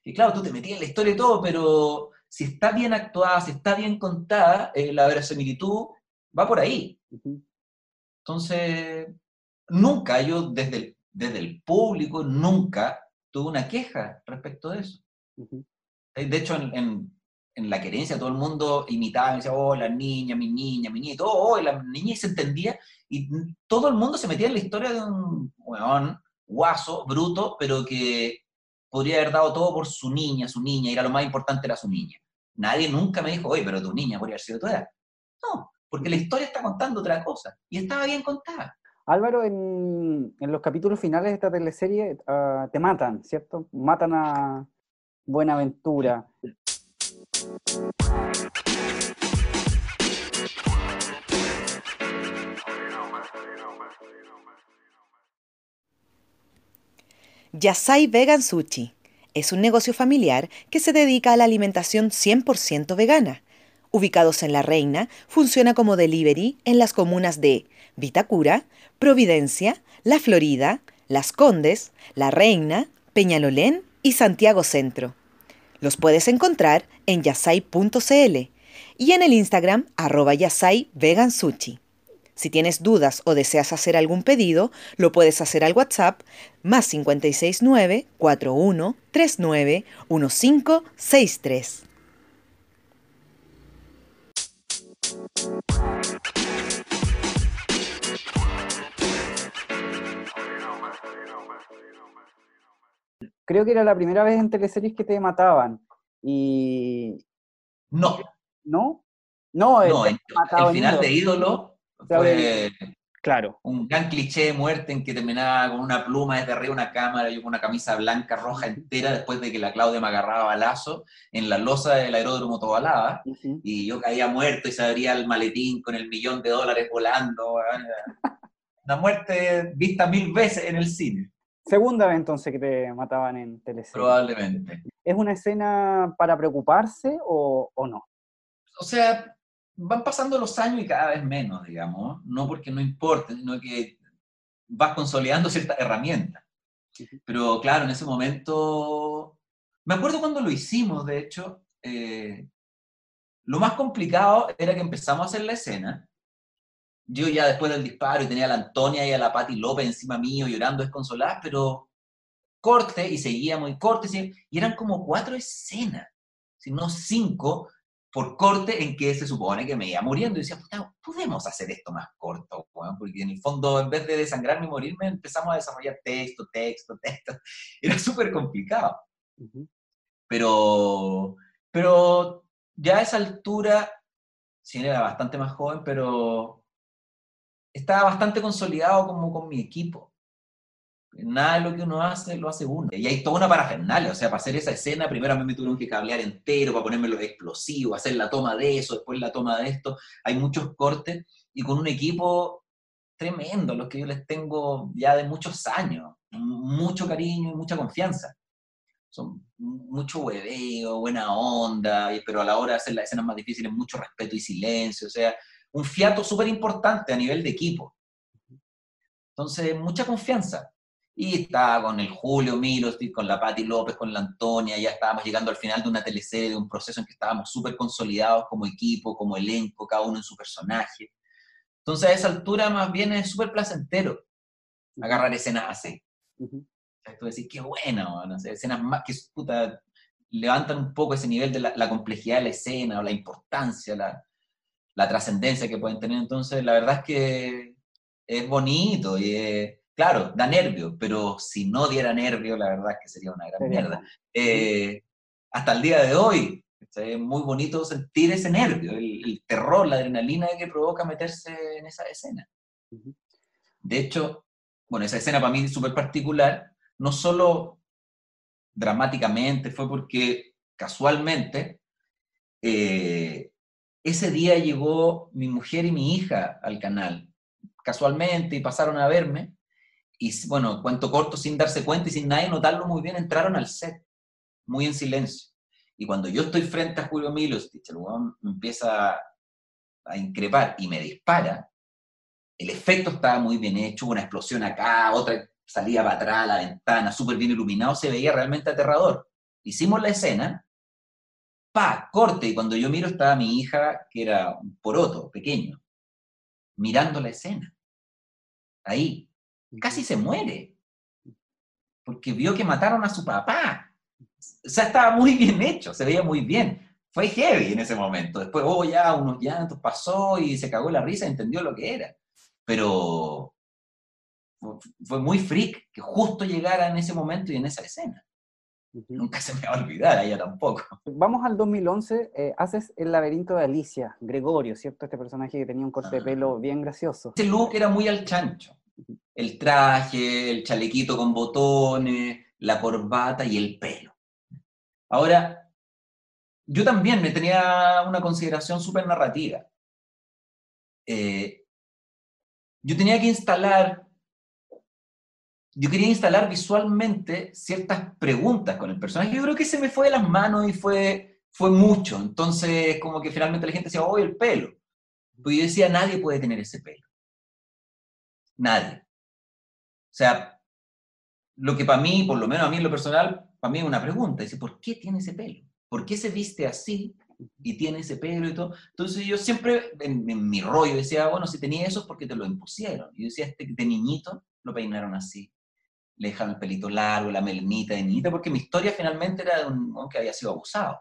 Y claro, tú te metías en la historia y todo, pero si está bien actuada, si está bien contada, la verosimilitud va por ahí. Entonces, nunca yo, desde el desde el público nunca tuve una queja respecto de eso. Uh-huh. De hecho, en la querencia todo el mundo imitaba, me decía, oh, la niña, mi niña, mi nieto, oh, oh, la niña, y se entendía, y todo el mundo se metía en la historia de un weón, guaso, bruto, pero que podría haber dado todo por su niña, y era lo más importante, era su niña. Nadie nunca me dijo, oye, pero tu niña podría haber sido tu edad. No, porque la historia está contando otra cosa, y estaba bien contada. Álvaro, en los capítulos finales de esta teleserie te matan, ¿cierto? Matan a Buenaventura. Yasai Vegan Sushi es un negocio familiar que se dedica a la alimentación 100% vegana. Ubicados en La Reina, funciona como delivery en las comunas de Vitacura, Providencia, La Florida, Las Condes, La Reina, Peñalolén y Santiago Centro. Los puedes encontrar en yasai.cl y en el Instagram @yasaivegansushi. Si tienes dudas o deseas hacer algún pedido, lo puedes hacer al WhatsApp +569 4139 1563. Creo que era la primera vez en teleseries que te mataban. Y... No. ¿No? No, no, el final de Ídolo... Fue claro. Un gran cliché de muerte en que terminaba con una pluma desde arriba de una cámara, yo con una camisa blanca, roja entera, después de que la Claudia me agarraba balazo en la losa del aeródromo Tobalaba, uh-huh. Y yo caía muerto y se abría el maletín con el $1.000.000 volando. Una muerte vista 1000 veces en el cine. Segunda vez entonces que te mataban en teleserie. Probablemente. ¿Es una escena para preocuparse o no? O sea... Van pasando los años y cada vez menos, digamos, no porque no importe, sino que vas consolidando ciertas herramientas. Pero claro, en ese momento, me acuerdo cuando lo hicimos, de hecho, lo más complicado era que empezamos a hacer la escena, yo ya después del disparo y tenía a la Antonia y a la Patti López encima mío llorando desconsolada, pero corte y seguíamos, y corte, y eran como 4 escenas, si no 5, por corte en que se supone que me iba muriendo, y decía, puta, podemos hacer esto más corto, weón, porque en el fondo, en vez de desangrarme y morirme, empezamos a desarrollar texto, era súper complicado. Uh-huh. Pero ya a esa altura, sí, era bastante más joven, pero estaba bastante consolidado como con mi equipo. Nada de lo que uno hace, lo hace uno. Y hay toda una parafernalia, o sea, para hacer esa escena, primero a mí me tuvieron que cablear entero, para ponerme los explosivos, hacer la toma de eso, después la toma de esto. Hay muchos cortes, y con un equipo tremendo, los que yo les tengo ya de muchos años. Mucho cariño y mucha confianza. Son mucho hueveo, buena onda, pero a la hora de hacer las escenas más difíciles, mucho respeto y silencio, o sea, un fiato súper importante a nivel de equipo. Entonces, mucha confianza. Y estaba con el Julio Milos, con la Patti López, con la Antonia, ya estábamos llegando al final de una teleserie, de un proceso en que estábamos súper consolidados como equipo, como elenco, cada uno en su personaje. Entonces a esa altura más bien es súper placentero agarrar escenas así. Uh-huh. Tú decís, qué buena, ¿no? O sea, escenas más que puta, levantan un poco ese nivel de la complejidad de la escena, o la importancia, la trascendencia que pueden tener. Entonces la verdad es que es bonito y es... Claro, da nervio, pero si no diera nervio, la verdad es que sería una gran mierda. Hasta el día de hoy, es muy bonito sentir ese nervio, el terror, la adrenalina que provoca meterse en esa escena. De hecho, bueno, esa escena para mí es súper particular, no solo dramáticamente, fue porque casualmente ese día llegó mi mujer y mi hija al canal, casualmente, y pasaron a verme. Y bueno, cuento corto, sin darse cuenta y sin nadie notarlo muy bien, entraron al set, muy en silencio. Y cuando yo estoy frente a Julio Milos, el huevón me empieza a increpar y me dispara. El efecto estaba muy bien hecho, una explosión acá, otra salía para atrás, la ventana, súper bien iluminado, se veía realmente aterrador. Hicimos la escena, pa, corte, y cuando yo miro estaba mi hija, que era un poroto, pequeño, mirando la escena. Ahí. Casi se muere. porque vio que mataron a su papá. O sea, estaba muy bien hecho, se veía muy bien. Fue heavy en ese momento. Después, oh, ya, unos llantos pasó y se cagó la risa, entendió lo que era. Pero fue muy freak que justo llegara en ese momento y en esa escena. Uh-huh. Nunca se me va a olvidar a ella tampoco. Vamos al 2011, haces El laberinto de Alicia, Gregorio, ¿cierto? Este personaje que tenía un corte de pelo bien gracioso. Ese look era muy al chancho. El traje, el chalequito con botones, la corbata y el pelo. Ahora, yo también me tenía una consideración súper narrativa. Yo tenía que instalar, yo quería instalar visualmente ciertas preguntas con el personaje. Yo creo que se me fue de las manos y fue mucho. Entonces, como que finalmente la gente decía, oh, el pelo. Pero yo decía, nadie puede tener ese pelo. Nadie. O sea, lo que para mí, por lo menos a mí en lo personal, para mí es una pregunta. Dice, ¿por qué tiene ese pelo? ¿Por qué se viste así y tiene ese pelo y todo? Entonces yo siempre, en mi rollo, decía, bueno, si tenía eso es porque te lo impusieron. Y yo decía, este de niñito lo peinaron así. Le dejaron el pelito largo, la melenita de niñito, porque mi historia finalmente era de un hombre que había sido abusado.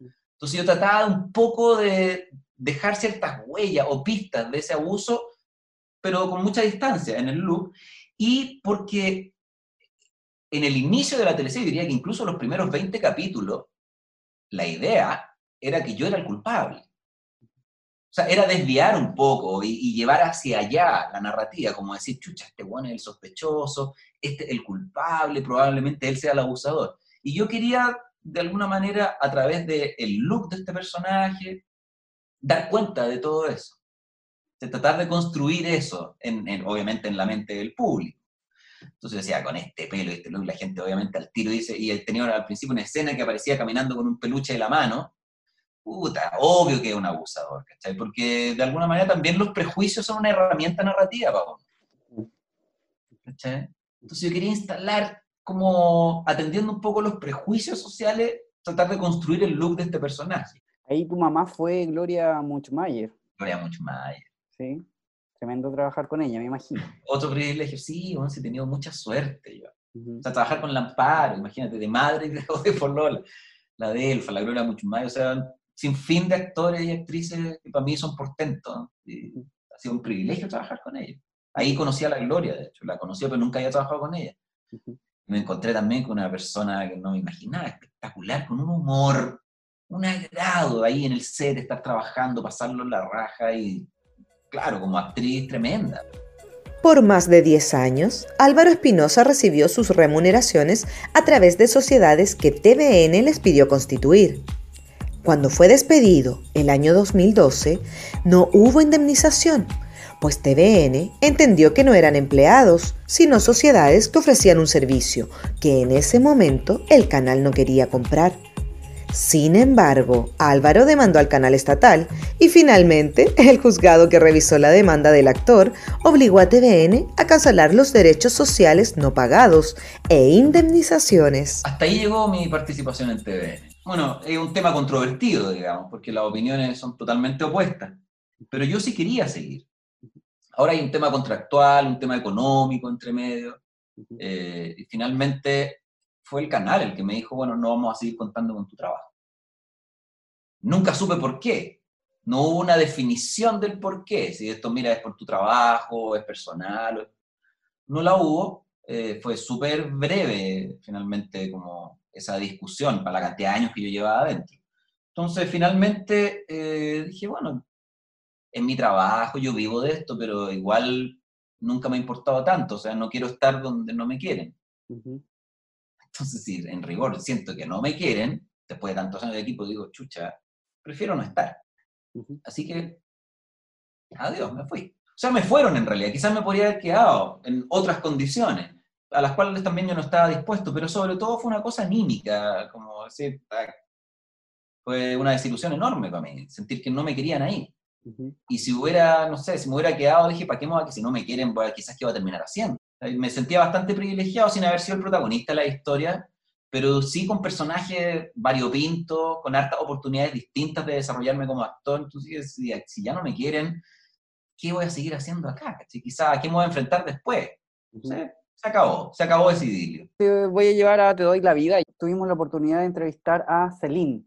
Entonces yo trataba un poco de dejar ciertas huellas o pistas de ese abuso, pero con mucha distancia en el look. Y porque en el inicio de la teleserie, diría que incluso los primeros 20 capítulos, la idea era que yo era el culpable. O sea, era desviar un poco y llevar hacia allá la narrativa, como decir, chucha, este bueno es el sospechoso, este es el culpable, probablemente él sea el abusador. Y yo quería, de alguna manera, a través del look de este personaje, dar cuenta de todo eso. De tratar de construir eso, obviamente en la mente del público. Entonces decía, con este pelo y este look, la gente obviamente al tiro dice, y tenía al principio una escena que aparecía caminando con un peluche de la mano, puta, obvio que es un abusador, ¿cachai? Porque de alguna manera también los prejuicios son una herramienta narrativa para uno, ¿cachai? Entonces yo quería instalar, como atendiendo un poco los prejuicios sociales, tratar de construir el look de este personaje. Ahí tu mamá fue Gloria Munchmeyer. Gloria Munchmeyer. Sí. Tremendo trabajar con ella, me imagino. Otro privilegio, sí, bueno, he tenido mucha suerte yo. O sea, trabajar con Amparo, imagínate, de madre y de polola, la Delfa, la Gloria Munchmeyer, o sea, sin fin de actores y actrices que para mí son portento, ¿no? Ha sido un privilegio trabajar con ella. Ahí conocí a la Gloria, de hecho, la conocí pero nunca había trabajado con ella. Me encontré también con una persona que no me imaginaba, espectacular, con un humor, un agrado ahí en el set, estar trabajando, pasarlo en la raja y... Claro, como actriz tremenda. Por más de 10 años, Álvaro Espinosa recibió sus remuneraciones a través de sociedades que TVN les pidió constituir. Cuando fue despedido, el año 2012, no hubo indemnización, pues TVN entendió que no eran empleados, sino sociedades que ofrecían un servicio que en ese momento el canal no quería comprar. Sin embargo, Álvaro demandó al canal estatal y finalmente el juzgado que revisó la demanda del actor obligó a TVN a cancelar los derechos sociales no pagados e indemnizaciones. Hasta ahí llegó mi participación en TVN. Bueno, es un tema controvertido, digamos, porque las opiniones son totalmente opuestas, pero yo sí quería seguir. Ahora hay un tema contractual, un tema económico entre medio, y finalmente... fue el canal el que me dijo, bueno, no vamos a seguir contando con tu trabajo. Nunca supe por qué. No hubo una definición del por qué. Si esto, mira, es por tu trabajo, es personal. No la hubo. Fue súper breve, finalmente, como esa discusión para la cantidad de años que yo llevaba adentro. Entonces, finalmente, dije, bueno, es mi trabajo, yo vivo de esto, pero igual nunca me ha importado tanto. O sea, no quiero estar donde no me quieren. Entonces, si en rigor siento que no me quieren, después de tantos años de equipo, digo, chucha, prefiero no estar. Así que, adiós, me fui. O sea, me fueron en realidad. Quizás me podría haber quedado en otras condiciones, a las cuales también yo no estaba dispuesto, pero sobre todo fue una cosa anímica, como decir, fue una desilusión enorme para mí, sentir que no me querían ahí. Y si hubiera, no sé, si me hubiera quedado, dije, ¿para qué moda? Que si no me quieren, quizás que iba a terminar haciendo. Me sentía bastante privilegiado sin haber sido el protagonista de la historia, pero sí con personajes variopintos, con hartas oportunidades distintas de desarrollarme como actor. Entonces, si ya no me quieren, ¿qué voy a seguir haciendo acá? Quizás, ¿a qué me voy a enfrentar después? No sé, Se acabó ese idilio. Te voy a llevar a Te Doy la Vida. Tuvimos la oportunidad de entrevistar a Céline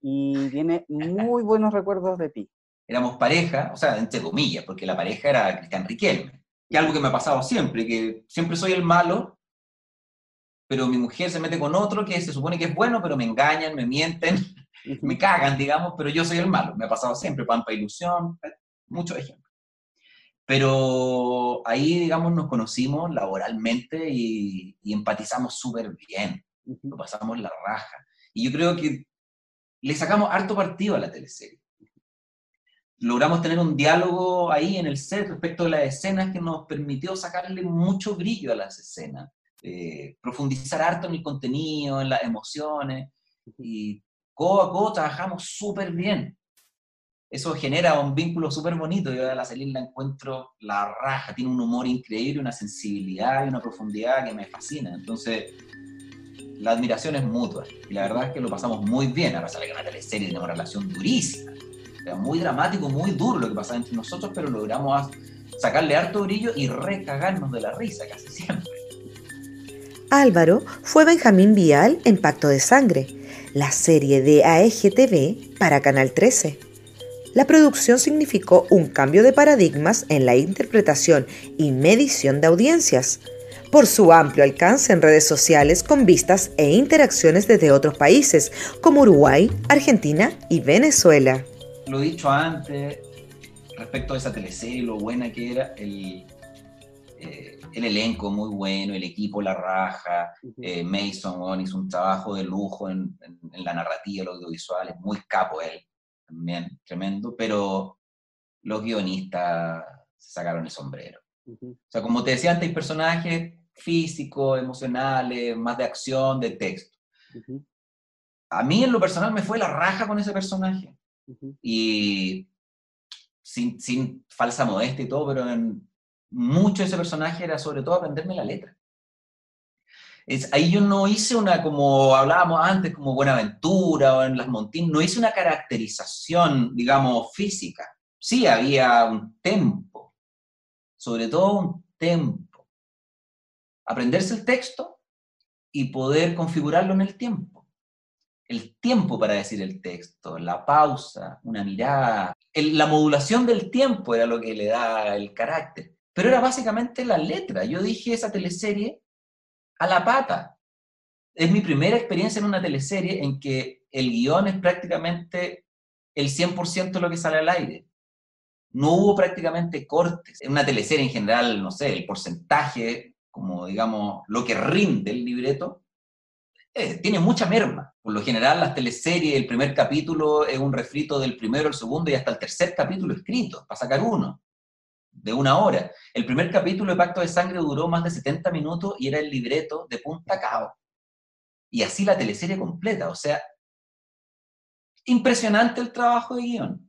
y tiene muy buenos recuerdos de ti. Éramos pareja, o sea, entre comillas, porque la pareja era Cristian Riquelme. Y algo que me ha pasado siempre, que siempre soy el malo, pero mi mujer se mete con otro que se supone que es bueno, pero me engañan, me mienten, me cagan, digamos, pero yo soy el malo. Me ha pasado siempre, Pampa Ilusión, muchos ejemplos. Pero ahí, digamos, nos conocimos laboralmente y empatizamos súper bien. Lo pasamos la raja. Y yo creo que le sacamos harto partido a la teleserie. Logramos tener un diálogo ahí en el set respecto de las escenas que nos permitió sacarle mucho brillo a las escenas. Profundizar harto en el contenido, en las emociones. Y codo a codo trabajamos súper bien. Eso genera un vínculo súper bonito. Yo a la Céline la encuentro la raja. Tiene un humor increíble, una sensibilidad y una profundidad que me fascina. Entonces, la admiración es mutua. Y la verdad es que lo pasamos muy bien. Ahora sale que una teleserie tiene una relación durísima. Era muy dramático, muy duro lo que pasaba entre nosotros, pero logramos sacarle harto brillo y recagarnos de la risa casi siempre. Álvaro fue Benjamín Vial en Pacto de Sangre, la serie de AEG-TV para Canal 13. La producción significó un cambio de paradigmas en la interpretación y medición de audiencias, por su amplio alcance en redes sociales con vistas e interacciones desde otros países, como Uruguay, Argentina y Venezuela. Lo dicho antes, respecto a esa teleserie, lo buena que era, el elenco muy bueno, el equipo la raja, Mason hizo un trabajo de lujo en la narrativa, los audiovisuales, muy capo él. También, tremendo, pero los guionistas se sacaron el sombrero. O sea, como te decía antes, hay personajes físicos, emocionales, más de acción, de texto. A mí, en lo personal, me fue la raja con ese personaje. Y sin falsa modestia y todo, pero mucho ese personaje era sobre todo aprenderme la letra. Ahí yo no hice una, como hablábamos antes, como Buenaventura o en Las Montín, no hice una caracterización, digamos, física. Sí, había un tempo, sobre todo un tempo. Aprenderse el texto y poder configurarlo en el tiempo. El tiempo para decir el texto, la pausa, una mirada, la modulación del tiempo era lo que le da el carácter. Pero era básicamente la letra. Yo dije esa teleserie a la pata. Es mi primera experiencia en una teleserie en que el guión es prácticamente el 100% de lo que sale al aire. No hubo prácticamente cortes. En una teleserie en general, no sé, el porcentaje, como digamos, lo que rinde el libreto, tiene mucha merma. Por lo general, las teleseries, el primer capítulo es un refrito del primero, el segundo y hasta el tercer capítulo escrito, para sacar uno. De una hora. El primer capítulo de Pacto de Sangre duró más de 70 minutos y era el libreto de punta a cabo. Y así la teleserie completa, o sea, impresionante el trabajo de guión.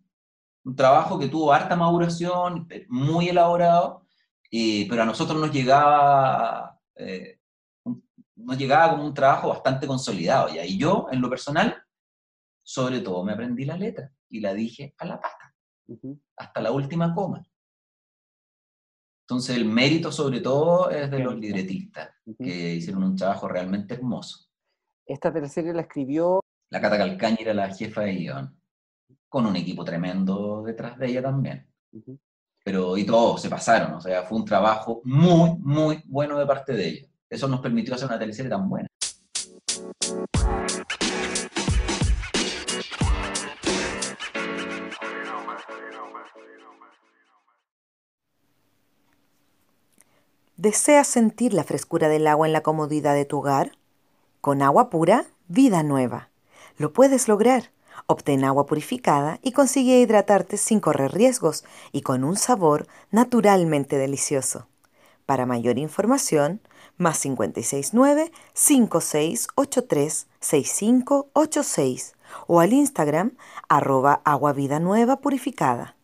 Un trabajo que tuvo harta maduración, muy elaborado, pero a nosotros nos llegaba como un trabajo bastante consolidado. Y yo, en lo personal, sobre todo me aprendí la letra y la dije a la pata, hasta la última coma. Entonces el mérito sobre todo es de los libretistas, que hicieron un trabajo realmente hermoso. Esta teleserie la escribió... La Cata Calcaña era la jefa de guión, con un equipo tremendo detrás de ella también. Pero y todos se pasaron, o sea, fue un trabajo muy, muy bueno de parte de ellos. Eso nos permitió hacer una teleserie tan buena. ¿Deseas sentir la frescura del agua en la comodidad de tu hogar? Con agua pura, vida nueva. Lo puedes lograr. Obtén agua purificada y consigue hidratarte sin correr riesgos y con un sabor naturalmente delicioso. Para mayor información, más 569-5683-6586 o al Instagram @aguavidanuevapurificada.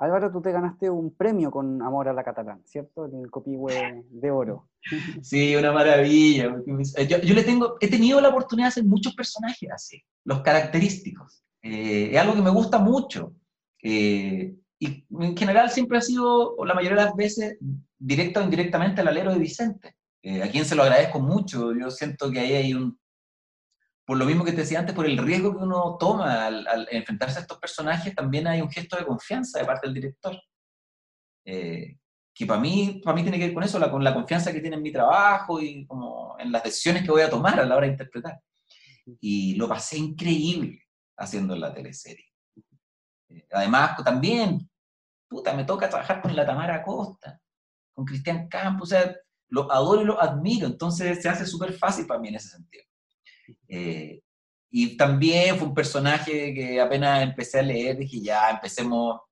Álvaro, tú te ganaste un premio con Amor a la Catalán, ¿cierto? El Copihue de Oro. Sí, una maravilla. Yo le tengo, he tenido la oportunidad de hacer muchos personajes así, los característicos. Es algo que me gusta mucho. Y en general siempre ha sido, o la mayoría de las veces, directa o indirectamente al alero de Vicente. A quien se lo agradezco mucho. Yo siento que ahí hay un... Por lo mismo que te decía antes, por el riesgo que uno toma al enfrentarse a estos personajes, también hay un gesto de confianza de parte del director. Que para mí tiene que ver con eso, con la confianza que tiene en mi trabajo y como en las decisiones que voy a tomar a la hora de interpretar. Y lo pasé increíble haciendo la teleserie. Además, también, puta, me toca trabajar con la Tamara Acosta, con Cristian Campos, o sea, lo adoro y lo admiro, entonces se hace súper fácil para mí en ese sentido. Y también fue un personaje que apenas empecé a leer, dije ya, empecemos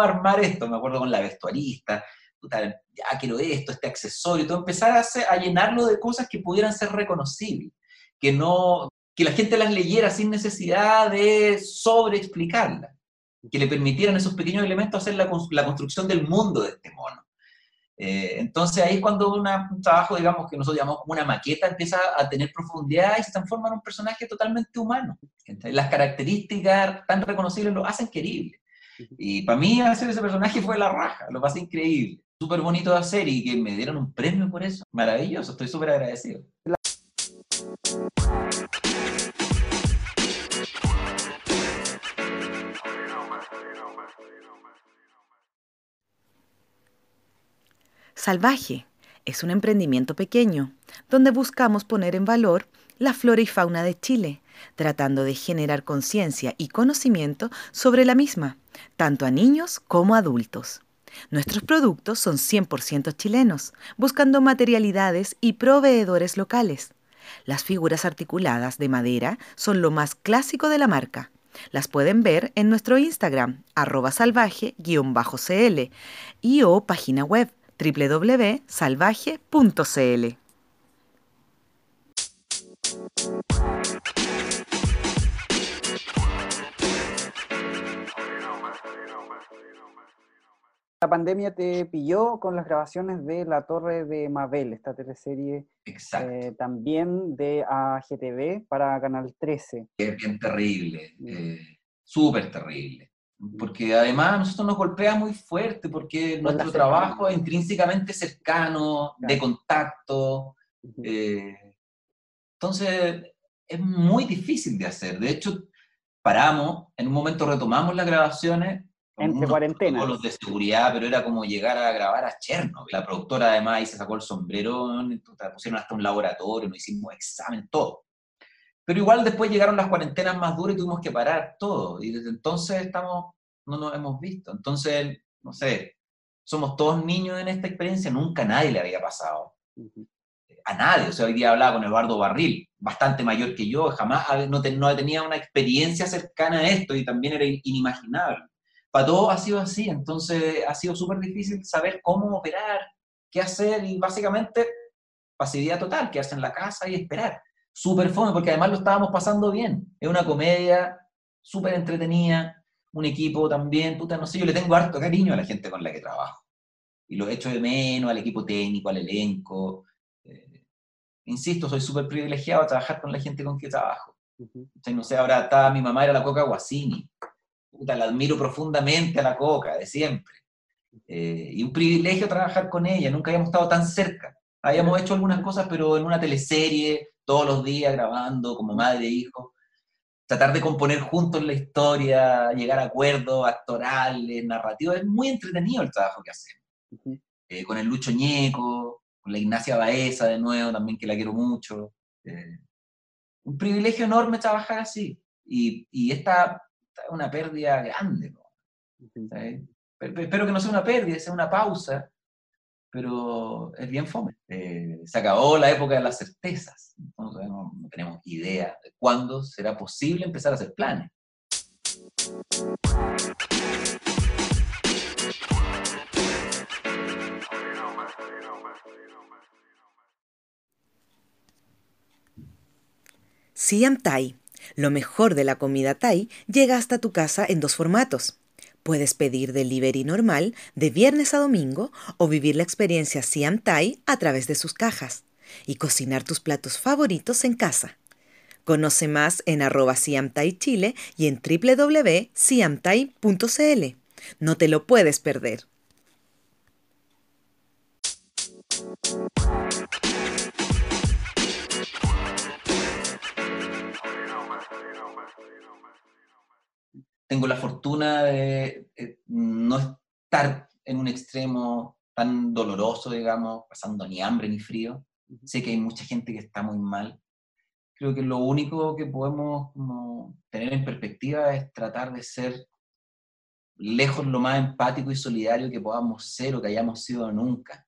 a armar esto, me acuerdo con la vestuarista, puta, ya quiero esto, este accesorio, todo, empezar a llenarlo de cosas que pudieran ser reconocibles, que la gente las leyera sin necesidad de sobreexplicarlas, que le permitieran esos pequeños elementos hacer la construcción del mundo de este mono. Entonces ahí es cuando un trabajo, digamos, que nosotros llamamos como una maqueta, empieza a tener profundidad y se transforma en un personaje totalmente humano. Las características tan reconocibles lo hacen querible. Y para mí hacer ese personaje fue la raja, lo pasé increíble. Súper bonito de hacer y que me dieron un premio por eso. Maravilloso, estoy súper agradecido. Salvaje es un emprendimiento pequeño donde buscamos poner en valor la flora y fauna de Chile, tratando de generar conciencia y conocimiento sobre la misma, tanto a niños como a adultos. Nuestros productos son 100% chilenos, buscando materialidades y proveedores locales. Las figuras articuladas de madera son lo más clásico de la marca. Las pueden ver en nuestro Instagram, @salvaje_cl, y o página web, www.salvaje.cl. La pandemia te pilló con las grabaciones de La Torre de Mabel, esta teleserie también de AGTV para Canal 13. Es bien terrible, súper terrible. Porque además a nosotros nos golpea muy fuerte, porque nuestro trabajo es intrínsecamente cercano, de contacto. Entonces es muy difícil de hacer. De hecho, paramos, en un momento retomamos las grabaciones. Entre cuarentenas. Con los de seguridad, pero era como llegar a grabar a Chernobyl. La productora además ahí se sacó el sombrero, pusieron hasta un laboratorio, nos hicimos examen, todo. Pero igual después llegaron las cuarentenas más duras y tuvimos que parar todo. Y desde entonces no nos hemos visto. Entonces, no sé, somos todos niños en esta experiencia. Nunca a nadie le había pasado. A nadie. O sea, hoy día hablaba con Eduardo Barril, bastante mayor que yo. Jamás no tenía una experiencia cercana a esto y también era inimaginable. Para todos ha sido así. Entonces ha sido súper difícil saber cómo operar, qué hacer y básicamente pasividad total, quedarse en la casa y esperar. Súper fome, porque además lo estábamos pasando bien. Es una comedia súper entretenida, un equipo también, puta, no sé, yo le tengo harto cariño a la gente con la que trabajo. Y lo echo de menos, al equipo técnico, al elenco. Insisto, soy súper privilegiado a trabajar con la gente con que trabajo. Entonces, no sé, ahora está, mi mamá era la Coca Guasini. Puta, la admiro profundamente a la Coca, de siempre. Y un privilegio trabajar con ella, nunca habíamos estado tan cerca. Habíamos hecho algunas cosas, pero en una teleserie, todos los días grabando como madre e hijo, tratar de componer juntos la historia, llegar a acuerdos actorales, narrativos, es muy entretenido el trabajo que hacemos. Con el Lucho Ñeco, con la Ignacia Baeza de nuevo, también que la quiero mucho. Un privilegio enorme trabajar así, y esta es una pérdida grande, ¿no? Espero que no sea una pérdida, sea una pausa, pero es bien fome. Se acabó la época de las certezas, entonces no tenemos idea de cuándo será posible empezar a hacer planes. Siam Thai, lo mejor de la comida Thai, llega hasta tu casa en dos formatos. Puedes pedir delivery normal de viernes a domingo o vivir la experiencia Siam Thai a través de sus cajas y cocinar tus platos favoritos en casa. Conoce más en @siamthaichile y en www.siamthai.cl. No te lo puedes perder. Tengo la fortuna de no estar en un extremo tan doloroso, digamos, pasando ni hambre ni frío. Sé que hay mucha gente que está muy mal. Creo que lo único que podemos como tener en perspectiva es tratar de ser lejos lo más empático y solidario que podamos ser o que hayamos sido nunca.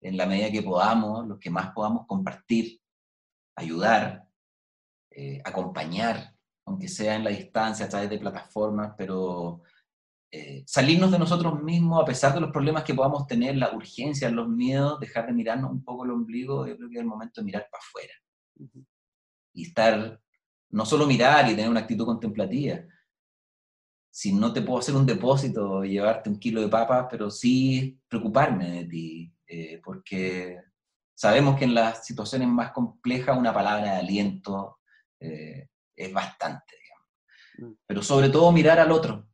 En la medida que podamos, los que más podamos compartir, ayudar, acompañar, aunque sea en la distancia, a través de plataformas, pero salirnos de nosotros mismos, a pesar de los problemas que podamos tener, la urgencia, los miedos, dejar de mirarnos un poco el ombligo. Yo creo que es el momento de mirar para afuera. Uh-huh. Y estar, no solo mirar y tener una actitud contemplativa. Si no te puedo hacer un depósito o llevarte un kilo de papas, pero sí preocuparme de ti, porque sabemos que en las situaciones más complejas una palabra de aliento es bastante, digamos. Pero sobre todo mirar al otro.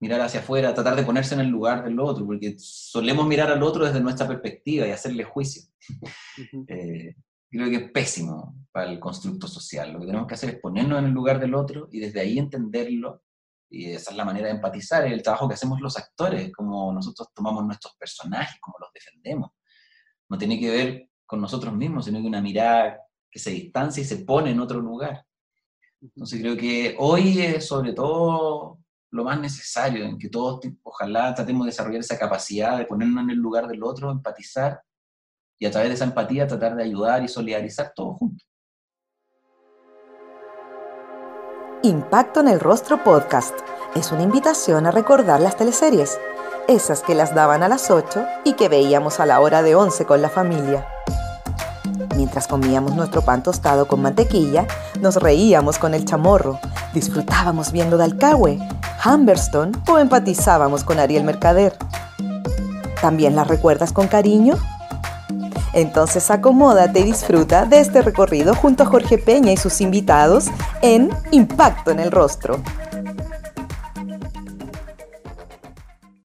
Mirar hacia afuera, tratar de ponerse en el lugar del otro, porque solemos mirar al otro desde nuestra perspectiva y hacerle juicio. Creo que es pésimo para el constructo social. Lo que tenemos que hacer es ponernos en el lugar del otro y desde ahí entenderlo, y esa es la manera de empatizar. Es el trabajo que hacemos los actores, como nosotros tomamos nuestros personajes, como los defendemos. No tiene que ver con nosotros mismos, sino que una mirada que se distancia y se pone en otro lugar. Entonces creo que hoy es sobre todo lo más necesario, en que todos ojalá tratemos de desarrollar esa capacidad de ponernos en el lugar del otro, empatizar, y a través de esa empatía tratar de ayudar y solidarizar todos juntos. Impacto en el Rostro Podcast es una invitación a recordar las teleseries, esas que las daban a las 8 y que veíamos a la hora de 11 con la familia. Mientras comíamos nuestro pan tostado con mantequilla, nos reíamos con El Chamorro, disfrutábamos viendo Dalcahue, Humberstone o empatizábamos con Ariel Mercader. ¿También las recuerdas con cariño? Entonces acomódate y disfruta de este recorrido junto a Jorge Peña y sus invitados en Impacto en el Rostro.